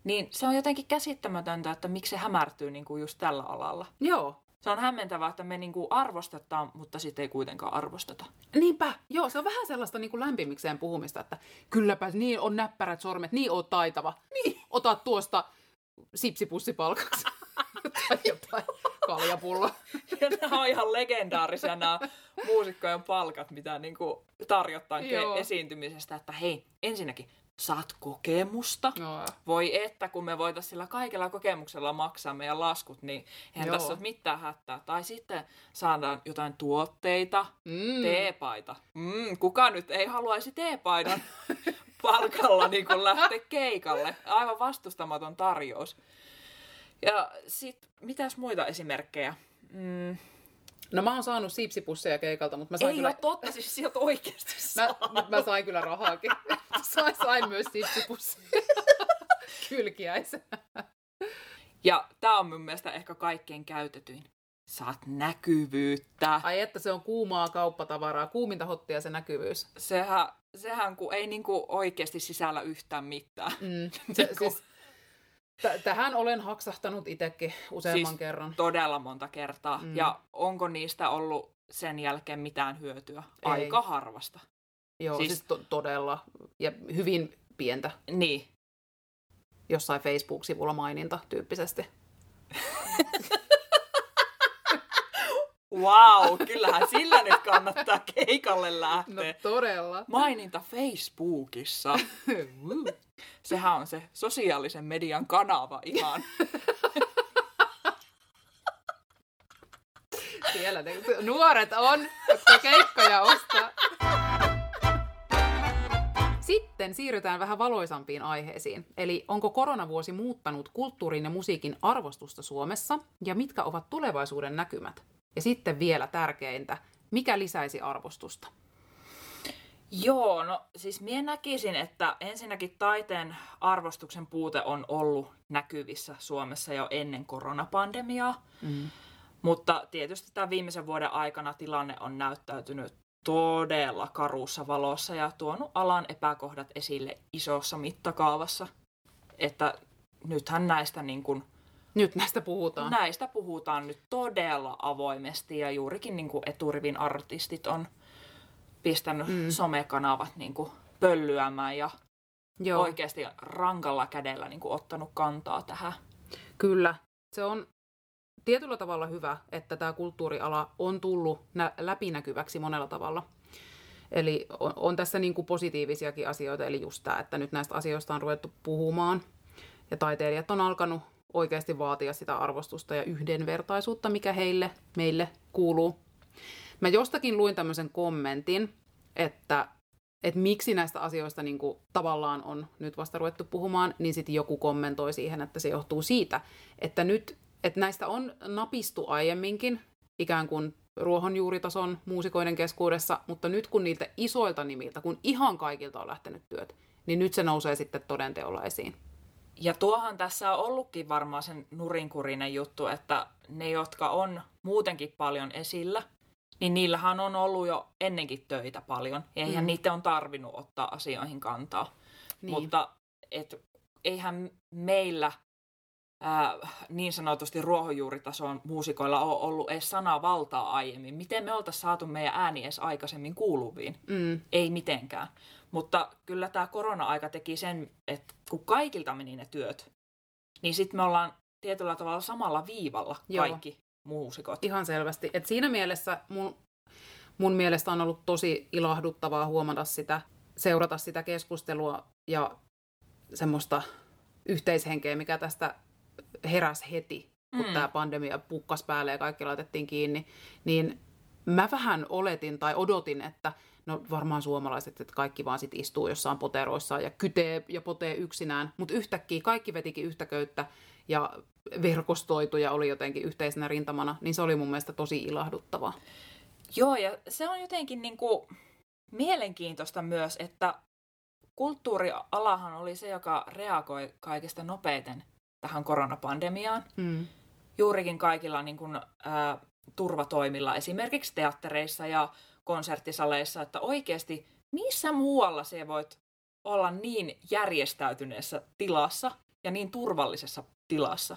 niin se on jotenkin käsittämätöntä, että miksi se hämärtyy niinku just tällä alalla. Joo. Se on hämmentävää, että me niinku arvostetaan, mutta sitten ei kuitenkaan arvosteta. Niinpä. Joo, se on vähän sellaista niinku lämpimikseen puhumista, että kylläpä niin on näppärät sormet, niin oot taitava. Niin. Ota tuosta sipsipussipalkaksi. tai jotain kaljapullo. Ja nämä on ihan legendaarisia nämä muusikkojen palkat, mitä niinku tarjottaan esiintymisestä, että hei, ensinnäkin saat kokemusta. No. Voi että, kun me voitaisiin sillä kaikella kokemuksella maksaa meidän laskut, niin eihän tässä ole mitään hätää. Tai sitten saadaan jotain tuotteita, teepaita. Kuka nyt ei haluaisi teepaidan palkalla niin kuin lähteä keikalle? Aivan vastustamaton tarjous. Ja sitten, mitäs muita esimerkkejä? No mä oon saanut siipsipusseja keikalta, mutta mä sain kyllä... Ei ole totta, siis sieltä oikeasti mä sain kyllä rahaakin. Sain myös siipsipusseja kylkiäisenä. Ja tää on mun mielestä ehkä kaikkein käytetyin. Saat näkyvyyttä. Ai että se on kuumaa kauppatavaraa, kuuminta hottia se näkyvyys. Sehän kun ei niinku oikeasti sisällä yhtään mitään. Siis... Tähän olen haksahtanut itsekin useamman kerran. Todella monta kertaa. Ja onko niistä ollut sen jälkeen mitään hyötyä? Ei. Aika harvasta. Joo, siis todella. Ja hyvin pientä. Niin. Jossain Facebook-sivulla maininta tyyppisesti. Wow, kyllähän sillä nyt kannattaa keikalle lähteä. No todella. Maininta Facebookissa. Sehän on se sosiaalisen median kanava ihan. Siellä nuoret on, jotka keikkoja ostaa. Sitten siirrytään vähän valoisampiin aiheisiin. Eli onko koronavuosi muuttanut kulttuurin ja musiikin arvostusta Suomessa ja mitkä ovat tulevaisuuden näkymät? Ja sitten vielä tärkeintä, mikä lisäisi arvostusta? Joo, no siis minä näkisin, että ensinnäkin taiteen arvostuksen puute on ollut näkyvissä Suomessa jo ennen koronapandemiaa. Mutta tietysti tämän viimeisen vuoden aikana tilanne on näyttäytynyt todella karussa valossa ja tuonut alan epäkohdat esille isossa mittakaavassa. Että nythän näistä niin kuin... Nyt näistä puhutaan. Näistä puhutaan nyt todella avoimesti ja juurikin niin kuin eturivin artistit on pistänyt somekanavat niin kuin pöllyämään ja oikeasti rankalla kädellä niin kuin ottanut kantaa tähän. Kyllä. Se on tietyllä tavalla hyvä, että tämä kulttuuriala on tullut läpinäkyväksi monella tavalla. Eli on tässä niin kuin positiivisiakin asioita, eli just tämä, että nyt näistä asioista on ruvettu puhumaan ja taiteilijat on alkanut oikeasti vaatia sitä arvostusta ja yhdenvertaisuutta, mikä heille, meille kuuluu. Mä jostakin luin tämmöisen kommentin, että miksi näistä asioista niin kuin tavallaan on nyt vasta ruvettu puhumaan, niin sitten joku kommentoi siihen, että se johtuu siitä, että nyt että näistä on napistu aiemminkin ikään kuin ruohonjuuritason muusikoiden keskuudessa, mutta nyt kun niiltä isoilta nimiltä, kun ihan kaikilta on lähtenyt työt, niin nyt se nousee sitten todenteolla esiin. Ja tuohan tässä on ollutkin varmaan sen nurinkurinen juttu, että ne, jotka on muutenkin paljon esillä, niin niillähän on ollut jo ennenkin töitä paljon. Eihän niitä on tarvinnut ottaa asioihin kantaa. Niin. Mutta et, eihän meillä niin sanotusti ruohonjuuritason muusikoilla on ollut edes sanaa valtaa aiemmin. Miten me oltaisiin saatu meidän ääni edes aikaisemmin kuuluviin? Ei mitenkään. Mutta kyllä tämä korona-aika teki sen, että kun kaikilta meni ne työt, niin sitten me ollaan tietyllä tavalla samalla viivalla kaikki muusikot. Ihan selvästi. Et siinä mielessä mun mielestä on ollut tosi ilahduttavaa huomata sitä, seurata sitä keskustelua ja semmoista yhteishenkeä, mikä tästä heräsi heti, kun tämä pandemia pukkas päälle ja kaikki laitettiin kiinni, niin mä vähän oletin tai odotin, että no varmaan suomalaiset, että kaikki vaan sit istuu jossain poteroissaan ja kytee ja potee yksinään, mutta yhtäkkiä kaikki vetikin yhtä köyttä ja verkostoituja oli jotenkin yhteisenä rintamana, niin se oli mun mielestä tosi ilahduttavaa. Joo, ja se on jotenkin niinku mielenkiintoista myös, että kulttuurialahan oli se, joka reagoi kaikista nopeiten tähän koronapandemiaan. Juurikin kaikilla niin kuin, turvatoimilla, esimerkiksi teattereissa ja konserttisaleissa, että oikeasti missä muualla se voit olla niin järjestäytyneessä tilassa ja niin turvallisessa tilassa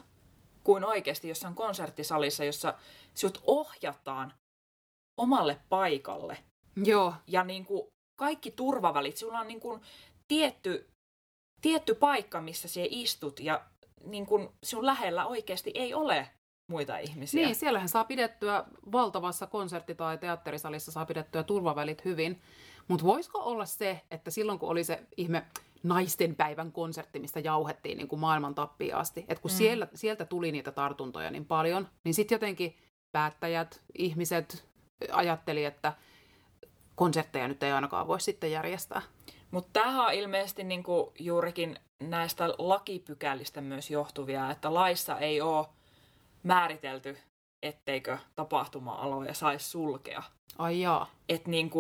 kuin oikeasti jossain konserttisalissa, jossa sut ohjataan omalle paikalle. Joo. Ja niin kuin, kaikki turvavälit, sulla on niin kuin tietty paikka, missä sinä istut ja niin kuin sinun lähellä oikeasti ei ole muita ihmisiä. Niin, siellähän saa pidettyä valtavassa konsertti- tai teatterisalissa saa pidettyä turvavälit hyvin, mutta voisiko olla se, että silloin kun oli se ihme naistenpäivän konsertti, mistä jauhettiin niin kuin maailman tappiin asti, että kun sieltä tuli niitä tartuntoja niin paljon, niin sitten jotenkin päättäjät, ihmiset ajatteli, että konsertteja nyt ei ainakaan voi sitten järjestää. Mutta tämähän on ilmeisesti niinku juurikin näistä lakipykälistä myös johtuvia, että laissa ei ole määritelty, etteikö tapahtuma-aloja saisi sulkea. Ai jaa. Et niinku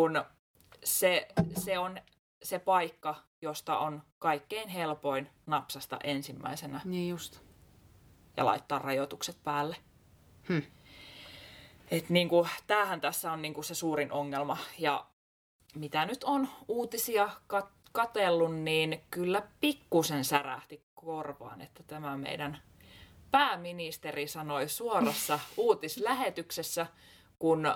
se on se paikka, josta on kaikkein helpoin napsasta ensimmäisenä. Niin just. Ja laittaa rajoitukset päälle. Että niinku, tämähän tässä on niinku se suurin ongelma. Ja mitä nyt on uutisia katsellut, niin kyllä pikkusen särähti korvaan, että tämä meidän pääministeri sanoi suorassa uutislähetyksessä, kun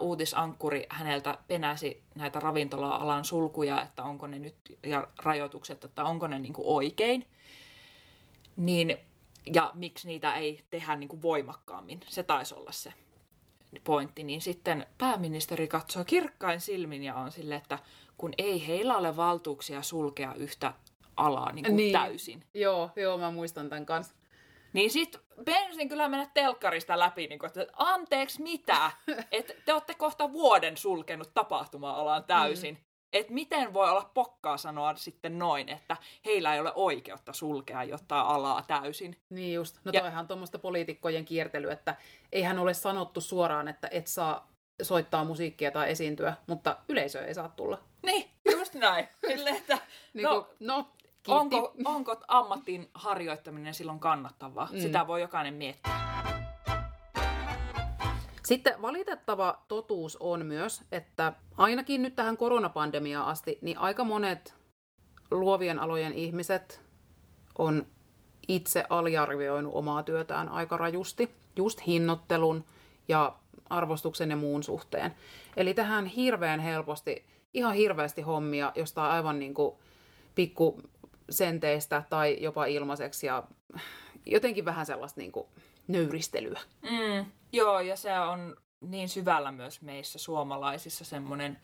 uutisankkuri häneltä penäsi näitä ravintola-alan sulkuja, että onko ne nyt, ja rajoitukset, että onko ne niinku oikein. Niin, ja miksi niitä ei tehdä niinku voimakkaammin, se taisi olla se pointti, niin sitten pääministeri katsoo kirkkain silmin ja on silleen, että kun ei heillä ole valtuuksia sulkea yhtä alaa niin kuin täysin. Joo, mä muistan tämän kanssa. Niin sit pensin kyllä mennä telkkarista läpi, niin kuin, että anteeksi mitä, että te olette kohta vuoden sulkenut tapahtuma-alaan täysin. Että miten voi olla pokkaa sanoa sitten noin, että heillä ei ole oikeutta sulkea jotain alaa täysin. Niin just. No toihan on tuommoista poliitikkojen kiertelyä, että eihän ole sanottu suoraan, että et saa soittaa musiikkia tai esiintyä, mutta yleisö ei saa tulla. Niin, just näin. Silleen, että, onko ammattiin harjoittaminen silloin kannattavaa? Sitä voi jokainen miettiä. Sitten valitettava totuus on myös, että ainakin nyt tähän koronapandemiaan asti, niin aika monet luovien alojen ihmiset on itse aliarvioinut omaa työtään aika rajusti, just hinnoittelun ja arvostuksen ja muun suhteen. Eli tähän hirveän helposti, ihan hirveästi hommia jostain aivan niin kuin pikkusenteistä tai jopa ilmaiseksi ja jotenkin vähän sellaista niin kuin nöyristelyä. Joo, ja se on niin syvällä myös meissä suomalaisissa semmoinen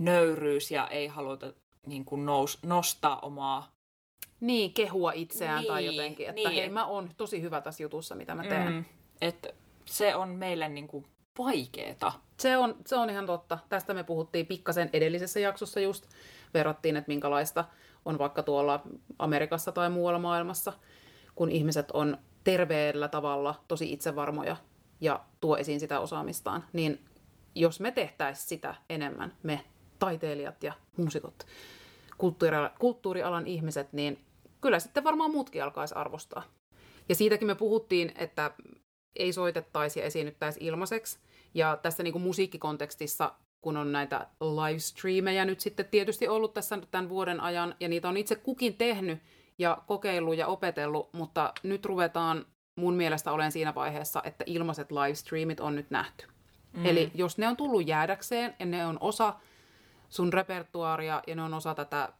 nöyryys ja ei haluta niin kuin nostaa omaa... Niin, kehua itseään niin, tai jotenkin, että niin, hei, mä oon tosi hyvä tässä jutussa, mitä mä teen. Että se on meille niin kuin vaikeeta. Se on ihan totta. Tästä me puhuttiin pikkasen edellisessä jaksossa just. Verrattiin, että minkälaista on vaikka tuolla Amerikassa tai muualla maailmassa, kun ihmiset on terveellä tavalla tosi itsevarmoja ja tuo esiin sitä osaamistaan. Niin jos me tehtäisiin sitä enemmän, me taiteilijat ja muusikot, kulttuurialan ihmiset, niin kyllä sitten varmaan muutkin alkaisi arvostaa. Ja siitäkin me puhuttiin, että ei soitettaisi ja esiinnyttäisi ilmaiseksi. Ja tässä niin kuin musiikkikontekstissa, kun on näitä livestreamejä nyt sitten tietysti ollut tässä tämän vuoden ajan, ja niitä on itse kukin tehnyt ja kokeillut ja opetellut, mutta nyt ruvetaan mun mielestä olen siinä vaiheessa, että ilmaiset livestreamit on nyt nähty. Eli jos ne on tullut jäädäkseen ja ne on osa sun repertuaaria ja ne on osa tätä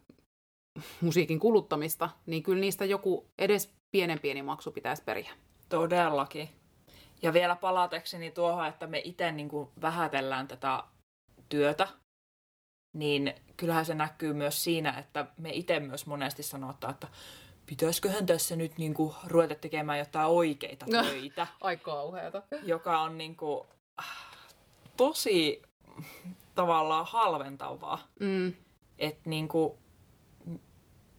musiikin kuluttamista, niin kyllä niistä joku edes pieni maksu pitäisi periä. Todellakin. Ja vielä palatekseni tuohon, että me itse niin kuin vähätellään tätä työtä, niin kyllähän se näkyy myös siinä, että me itse myös monesti sanotaan, että pitäisiköhän tässä nyt niin kuin ruveta tekemään jotain oikeita töitä. Ai kauheata. Joka on niin kuin tosi tavallaan halventavaa. Että niin kuin,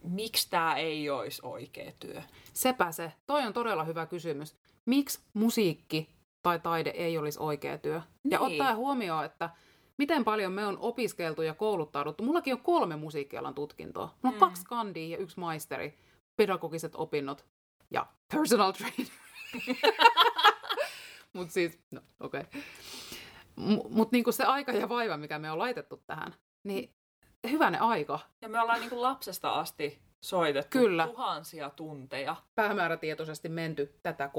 miksi tämä ei olisi oikea työ? Sepä se. Toi on todella hyvä kysymys. Miksi musiikki tai taide ei olisi oikea työ? Niin. Ja ottaa huomioon, että miten paljon me on opiskeltu ja kouluttauduttu. Mullakin on 3 musiikkialan tutkintoa. Mulla on 2 skandia ja 1 maisteri, pedagogiset opinnot ja personal trainer. Mutta siis, no okei. Okay. Mutta niinku se aika ja vaiva, mikä me on laitettu tähän, niin hyvänen aika. Ja me ollaan niinku lapsesta asti soitettu kyllä tuhansia tunteja. Päämäärätietoisesti menty tätä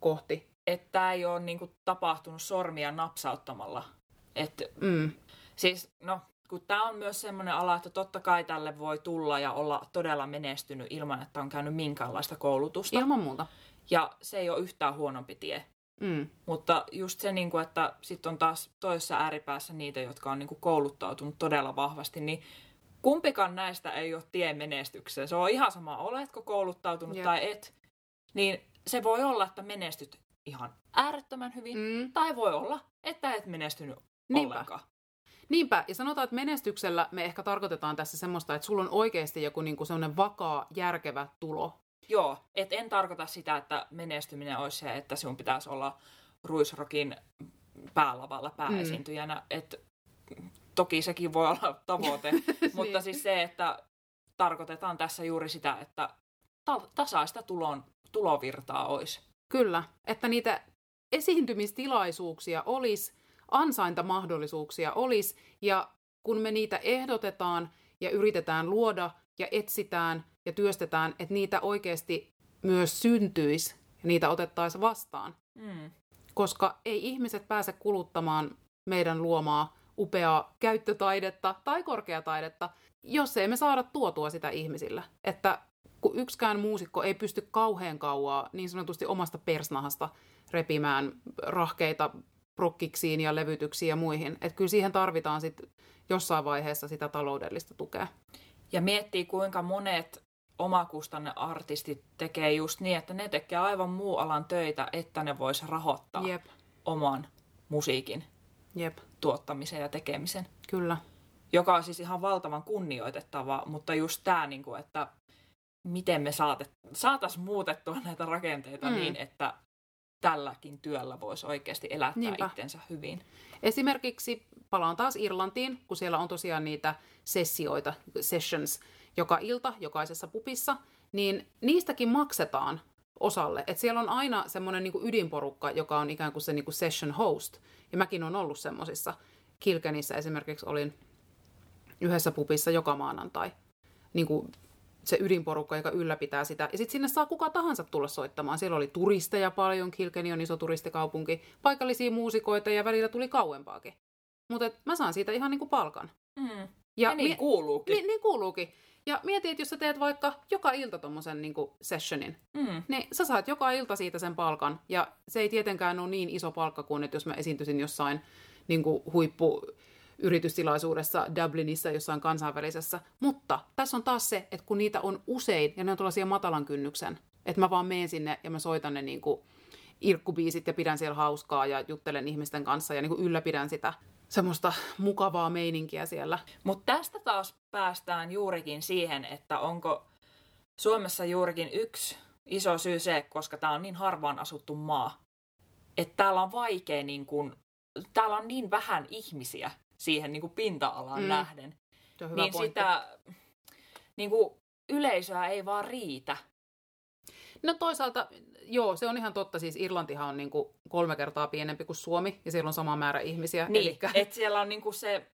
kohti. Että tämä ei ole niinku tapahtunut sormia napsauttamalla. Et, siis, no, kun tämä on myös semmoinen ala, että totta kai tälle voi tulla ja olla todella menestynyt ilman, että on käynyt minkäänlaista koulutusta. Ilman muuta. Ja se ei ole yhtään huonompi tie. Mutta just se, että sitten on taas toisessa ääripäässä niitä, jotka on kouluttautunut todella vahvasti, niin kumpikaan näistä ei ole tie menestykseen. Se on ihan sama, oletko kouluttautunut tai et, niin se voi olla, että menestyt ihan äärettömän hyvin, tai voi olla, että et menestynyt ollenkaan. Niinpä, ja sanotaan, että menestyksellä me ehkä tarkoitetaan tässä semmoista, että sulla on oikeasti joku semmoinen vakaa, järkevä tulo. Joo, et en tarkoita sitä, että menestyminen olisi se, että sinun pitäisi olla Ruisrockin päälavalla pääesiintyjänä. Et, toki sekin voi olla tavoite, mutta siis se, että tarkoitetaan tässä juuri sitä, että tasaista tulovirtaa olisi. Kyllä, että niitä esiintymistilaisuuksia olisi, ansaintamahdollisuuksia olisi, ja kun me niitä ehdotetaan ja yritetään luoda ja etsitään ja työstetään, että niitä oikeasti myös syntyisi ja niitä otettaisiin vastaan. Koska ei ihmiset pääse kuluttamaan meidän luomaa upeaa käyttötaidetta tai korkeataidetta, jos ei me saada tuotua sitä ihmisillä. Että kun yksikään muusikko ei pysty kauhean kauaa niin sanotusti omasta persnahasta repimään rahkeita prokkiksiin ja levytyksiin ja muihin. Että kyllä siihen tarvitaan sit jossain vaiheessa sitä taloudellista tukea. Ja miettii, kuinka monet omakustanneartistit tekee just niin, että ne tekee aivan muu alan töitä, että ne vois rahoittaa oman musiikin tuottamisen ja tekemisen. Kyllä. Joka on siis ihan valtavan kunnioitettavaa, mutta just tämä, että miten me saataisiin muutettua näitä rakenteita niin, että tälläkin työllä voisi oikeasti elättää itsensä hyvin. Esimerkiksi palaan taas Irlantiin, kun siellä on tosiaan niitä sessioita, sessions, joka ilta, jokaisessa pubissa, niin niistäkin maksetaan osalle. Et siellä on aina semmoinen ydinporukka, joka on ikään kuin se session host. Ja mäkin olen ollut semmoisissa. Kilkennissä esimerkiksi olin yhdessä pubissa joka maanantai. Se ydinporukka, joka ylläpitää sitä. Ja sitten sinne saa kuka tahansa tulla soittamaan. Siellä oli turisteja paljon, Kilkenny on iso turistikaupunki, paikallisia muusikoita ja välillä tuli kauempaakin. Mutta mä saan siitä ihan palkan. Ja niin kuuluukin. Niin kuuluukin. Ja mieti, että jos sä teet vaikka joka ilta tommosen sessionin, niin sä saat joka ilta siitä sen palkan. Ja se ei tietenkään ole niin iso palkka kuin, että jos mä esiintyisin jossain huippu yritystilaisuudessa Dublinissa jossain kansainvälisessä. Mutta tässä on taas se, että kun niitä on usein, ja ne on tuollaisia matalan kynnyksen, että mä vaan menen sinne ja mä soitan ne niinku irkkubiisit ja pidän siellä hauskaa ja juttelen ihmisten kanssa ja niinku ylläpidän sitä semmoista mukavaa meininkiä siellä. Mutta tästä taas päästään juurikin siihen, että onko Suomessa juurikin yksi iso syy se, koska tämä on niin harvaan asuttu maa, että täällä on vaikea, niin kun, täällä on niin vähän ihmisiä siihen niin kun pinta-alaan nähden, niin pointti. Sitä niin kun yleisöä ei vaan riitä. No toisaalta, joo, se on ihan totta. Siis Irlantihan on niin kun 3 kertaa pienempi kuin Suomi, ja siellä on sama määrä ihmisiä. Niin, elikkä että siellä on niin kun se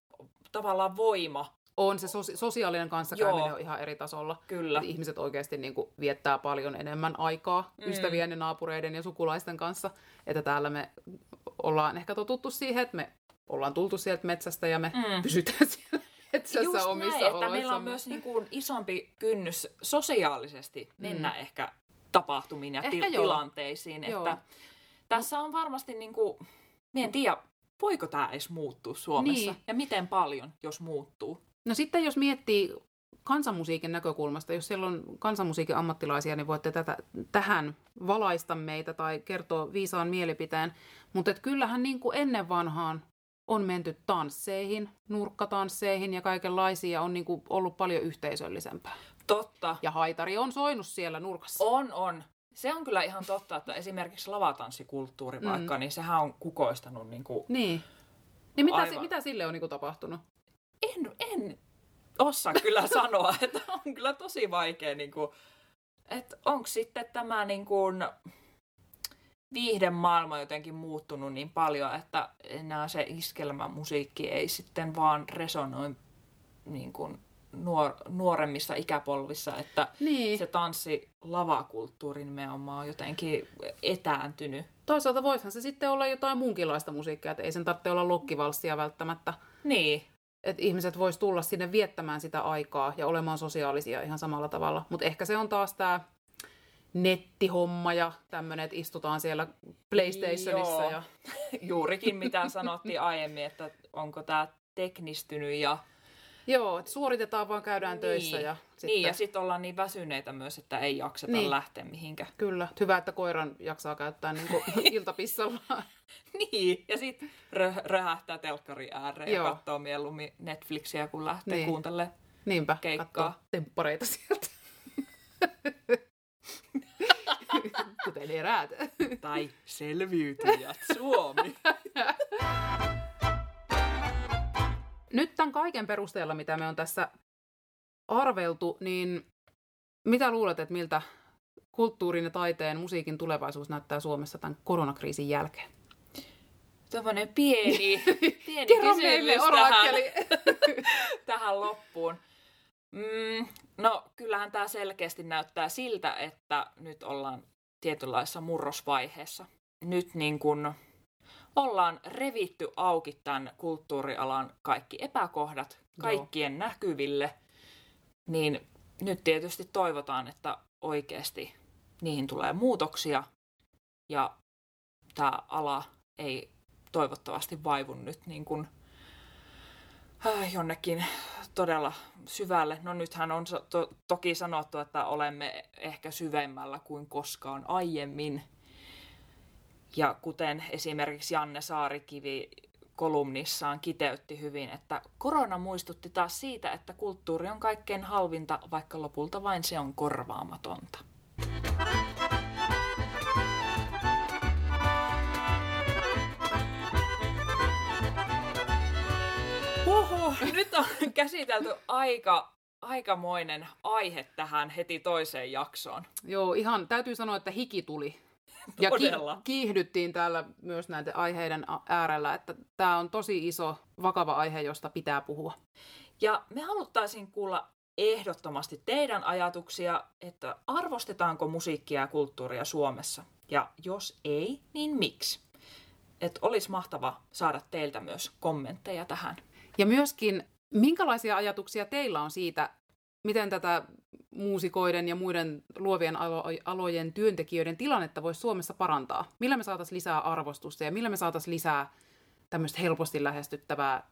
tavallaan voima. On, se sosiaalinen kanssakäyminen on ihan eri tasolla. Kyllä. Ihmiset oikeasti niin kuin viettää paljon enemmän aikaa ystävien ja naapureiden ja sukulaisten kanssa. Että täällä me ollaan ehkä totuttu siihen, että me ollaan tultu sieltä metsästä ja me pysytään siellä metsässä just omissa näin, oloissamme. Että meillä on myös niin kuin isompi kynnys sosiaalisesti mennä ehkä tapahtumiin ja ehkä tilanteisiin. Että tässä on varmasti, niin kuin, en tiedä, voiko tämä edes muuttua Suomessa ja miten paljon, jos muuttuu. No sitten jos miettii kansanmusiikin näkökulmasta, jos siellä on kansanmusiikin ammattilaisia, niin voitte tähän valaista meitä tai kertoa viisaan mielipiteen. Mutta kyllähän niin kuin ennen vanhaan on menty tansseihin, nurkkatansseihin ja kaikenlaisia on niin kuin ollut paljon yhteisöllisempää. Totta. Ja haitari on soinut siellä nurkassa. On. Se on kyllä ihan totta, että esimerkiksi lavatanssikulttuuri vaikka, niin sehän on kukoistanut niin kuin Niin mitä sille on niin kuin tapahtunut? En osaa kyllä sanoa, että on kyllä tosi vaikea, niin kuin, että onko sitten tämä niin kuin viihdemaailma jotenkin muuttunut niin paljon, että enää se iskelmämusiikki ei sitten vaan resonoi niin kuin nuoremmissa ikäpolvissa, että se tanssilavakulttuuri nimenomaan on jotenkin etääntynyt. Toisaalta voisihan se sitten olla jotain muunkinlaista musiikkia, että ei sen tarvitse olla lokkivalssia välttämättä. Niin. Että ihmiset vois tulla sinne viettämään sitä aikaa ja olemaan sosiaalisia ihan samalla tavalla. Mutta ehkä se on taas tämä nettihomma ja tämmöinen, että istutaan siellä PlayStationissa. Ja juurikin mitä sanottiin aiemmin, että onko tämä teknistynyt ja joo, että suoritetaan vaan, käydään töissä. Ja sitten ollaan niin väsyneitä myös, että ei jakseta lähteä mihinkään. Kyllä, hyvä, että koiran jaksaa käyttää niin kuin iltapissalla. Ja sitten röhähtää telkkari ääreen ja katsoo mieluummin Netflixiä, kun lähtee kuuntelemaan keikkaa. Katsoo temppareita sieltä. Kuten eräät. Tai selviytyjät Suomi. Nyt tämän kaiken perusteella, mitä me on tässä arveltu, niin mitä luulet, että miltä kulttuurin ja taiteen, musiikin tulevaisuus näyttää Suomessa tämän koronakriisin jälkeen? Tällainen pieni kysymys tähän loppuun. No kyllähän tämä selkeästi näyttää siltä, että nyt ollaan tietynlaisessa murrosvaiheessa. Nyt niin kuin ollaan revitty auki tämän kulttuurialan kaikki epäkohdat kaikkien näkyville, niin nyt tietysti toivotaan, että oikeasti niihin tulee muutoksia ja tämä ala ei toivottavasti vaivu nyt niin kuin jonnekin todella syvälle. No nythän on toki sanottu, että olemme ehkä syvemmällä kuin koskaan aiemmin. Ja kuten esimerkiksi Janne Saarikivi kolumnissaan kiteytti hyvin, että korona muistutti taas siitä, että kulttuuri on kaikkein halvinta, vaikka lopulta vain se on korvaamatonta. Nyt on käsitelty aikamoinen aihe tähän heti toiseen jaksoon. Joo, ihan täytyy sanoa, että hiki tuli. Ja kiihdyttiin täällä myös näiden aiheiden äärellä, että tämä on tosi iso, vakava aihe, josta pitää puhua. Ja me haluttaisiin kuulla ehdottomasti teidän ajatuksia, että arvostetaanko musiikkia ja kulttuuria Suomessa? Ja jos ei, niin miksi? Että olisi mahtava saada teiltä myös kommentteja tähän. Ja myöskin, minkälaisia ajatuksia teillä on siitä, miten tätä muusikoiden ja muiden luovien alojen työntekijöiden tilannetta voisi Suomessa parantaa? Millä me saataisiin lisää arvostusta ja millä me saataisiin lisää tämmöistä helposti lähestyttävää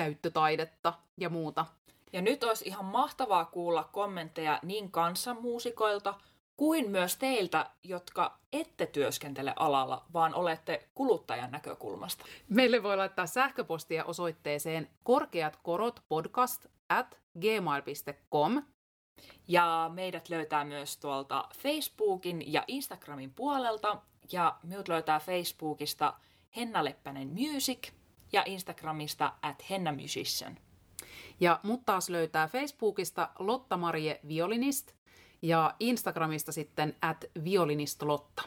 käyttötaidetta ja muuta. Ja nyt olisi ihan mahtavaa kuulla kommentteja niin kansanmuusikoilta kuin myös teiltä, jotka ette työskentele alalla, vaan olette kuluttajan näkökulmasta. Meille voi laittaa sähköpostia osoitteeseen korkeatkorotpodcast@gmail.com. Ja meidät löytää myös tuolta Facebookin ja Instagramin puolelta. Ja minut löytää Facebookista Henna Leppänen Music ja Instagramista @Hennamusician. Ja mut taas löytää Facebookista Lotta Marie Violinist ja Instagramista sitten @Violinistlotta.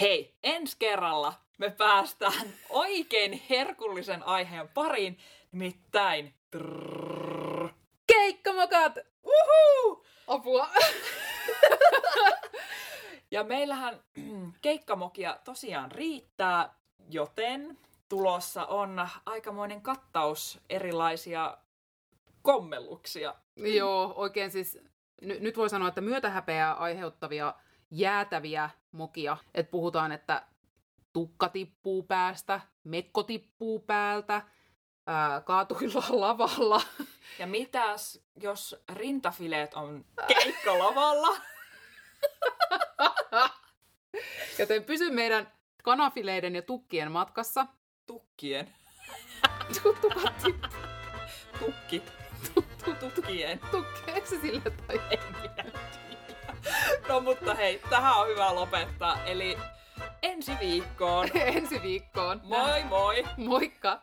Hei, ensi kerralla me päästään oikein herkullisen aiheen pariin, nimittäin keikkamokat! Uhuu! Apua! Ja meillähän keikkamokia tosiaan riittää, joten tulossa on aikamoinen kattaus erilaisia kommelluksia. Joo, oikein siis nyt voi sanoa, että myötähäpeää aiheuttavia jäätäviä mokia. Et puhutaan, että tukka tippuu päästä, mekko tippuu päältä, kaatuillaan lavalla. Ja mitäs, jos rintafileet on keikkalavalla? Joten pysy meidän kanafileiden ja tukkien matkassa. Tukkien? Tukat tippuu. Tukki. Tukkien. Eikö se sillä tai? En minä tiedä. No mutta hei, tähän on hyvä lopettaa. Eli ensi viikkoon. Ensi viikkoon. Moi moi. Moikka.